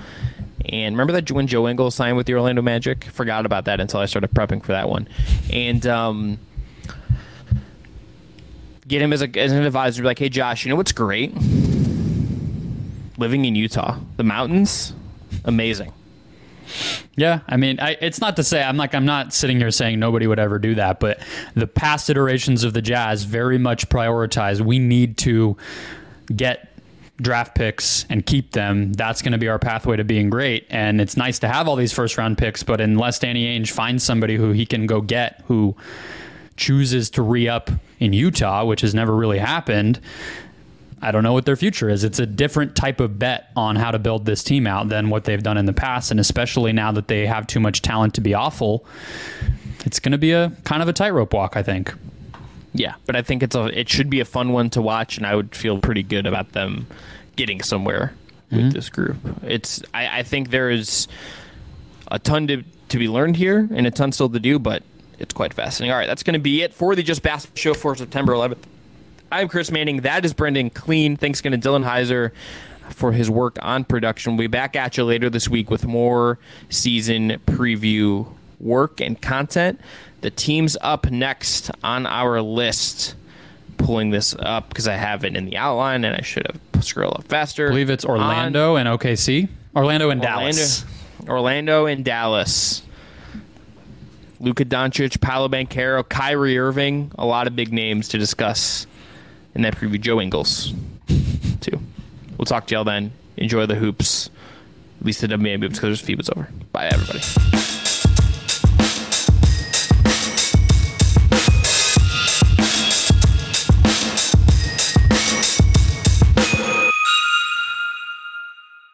And remember that when Joe Ingles signed with the Orlando Magic? Forgot about that until I started prepping for that one. And get him as an advisor. Be like, hey, Josh, you know what's great? Living in Utah. The mountains, amazing. Yeah, I mean, it's not to say I'm not sitting here saying nobody would ever do that, but the past iterations of the Jazz very much prioritize, we need to get draft picks and keep them. That's going to be our pathway to being great. And it's nice to have all these first round picks, but unless Danny Ainge finds somebody who he can go get, who chooses to re-up in Utah, which has never really happened, I don't know what their future is. It's a different type of bet on how to build this team out than what they've done in the past. And especially now that they have too much talent to be awful, it's going to be a kind of a tightrope walk, I think. Yeah, but I think it should be a fun one to watch, and I would feel pretty good about them getting somewhere with this group. I think there is a ton to be learned here and a ton still to do, but it's quite fascinating. All right, that's going to be it for the Just Basketball Show for September 11th. I'm Chris Manning. That is Brendan Kleen. Thanks again to Dylan Heiser for his work on production. We'll be back at you later this week with more season preview work and content. The teams up next on our list. Pulling this up because I have it in the outline and I should have scrolled up faster. I believe it's Orlando and OKC. Dallas. Orlando and Dallas. Luka Doncic, Paolo Banchero, Kyrie Irving. A lot of big names to discuss in that preview. Joe Ingles, too. We'll talk to y'all then. Enjoy the hoops. At least the WNBA hoops, because there's FIBA's over. Bye, everybody.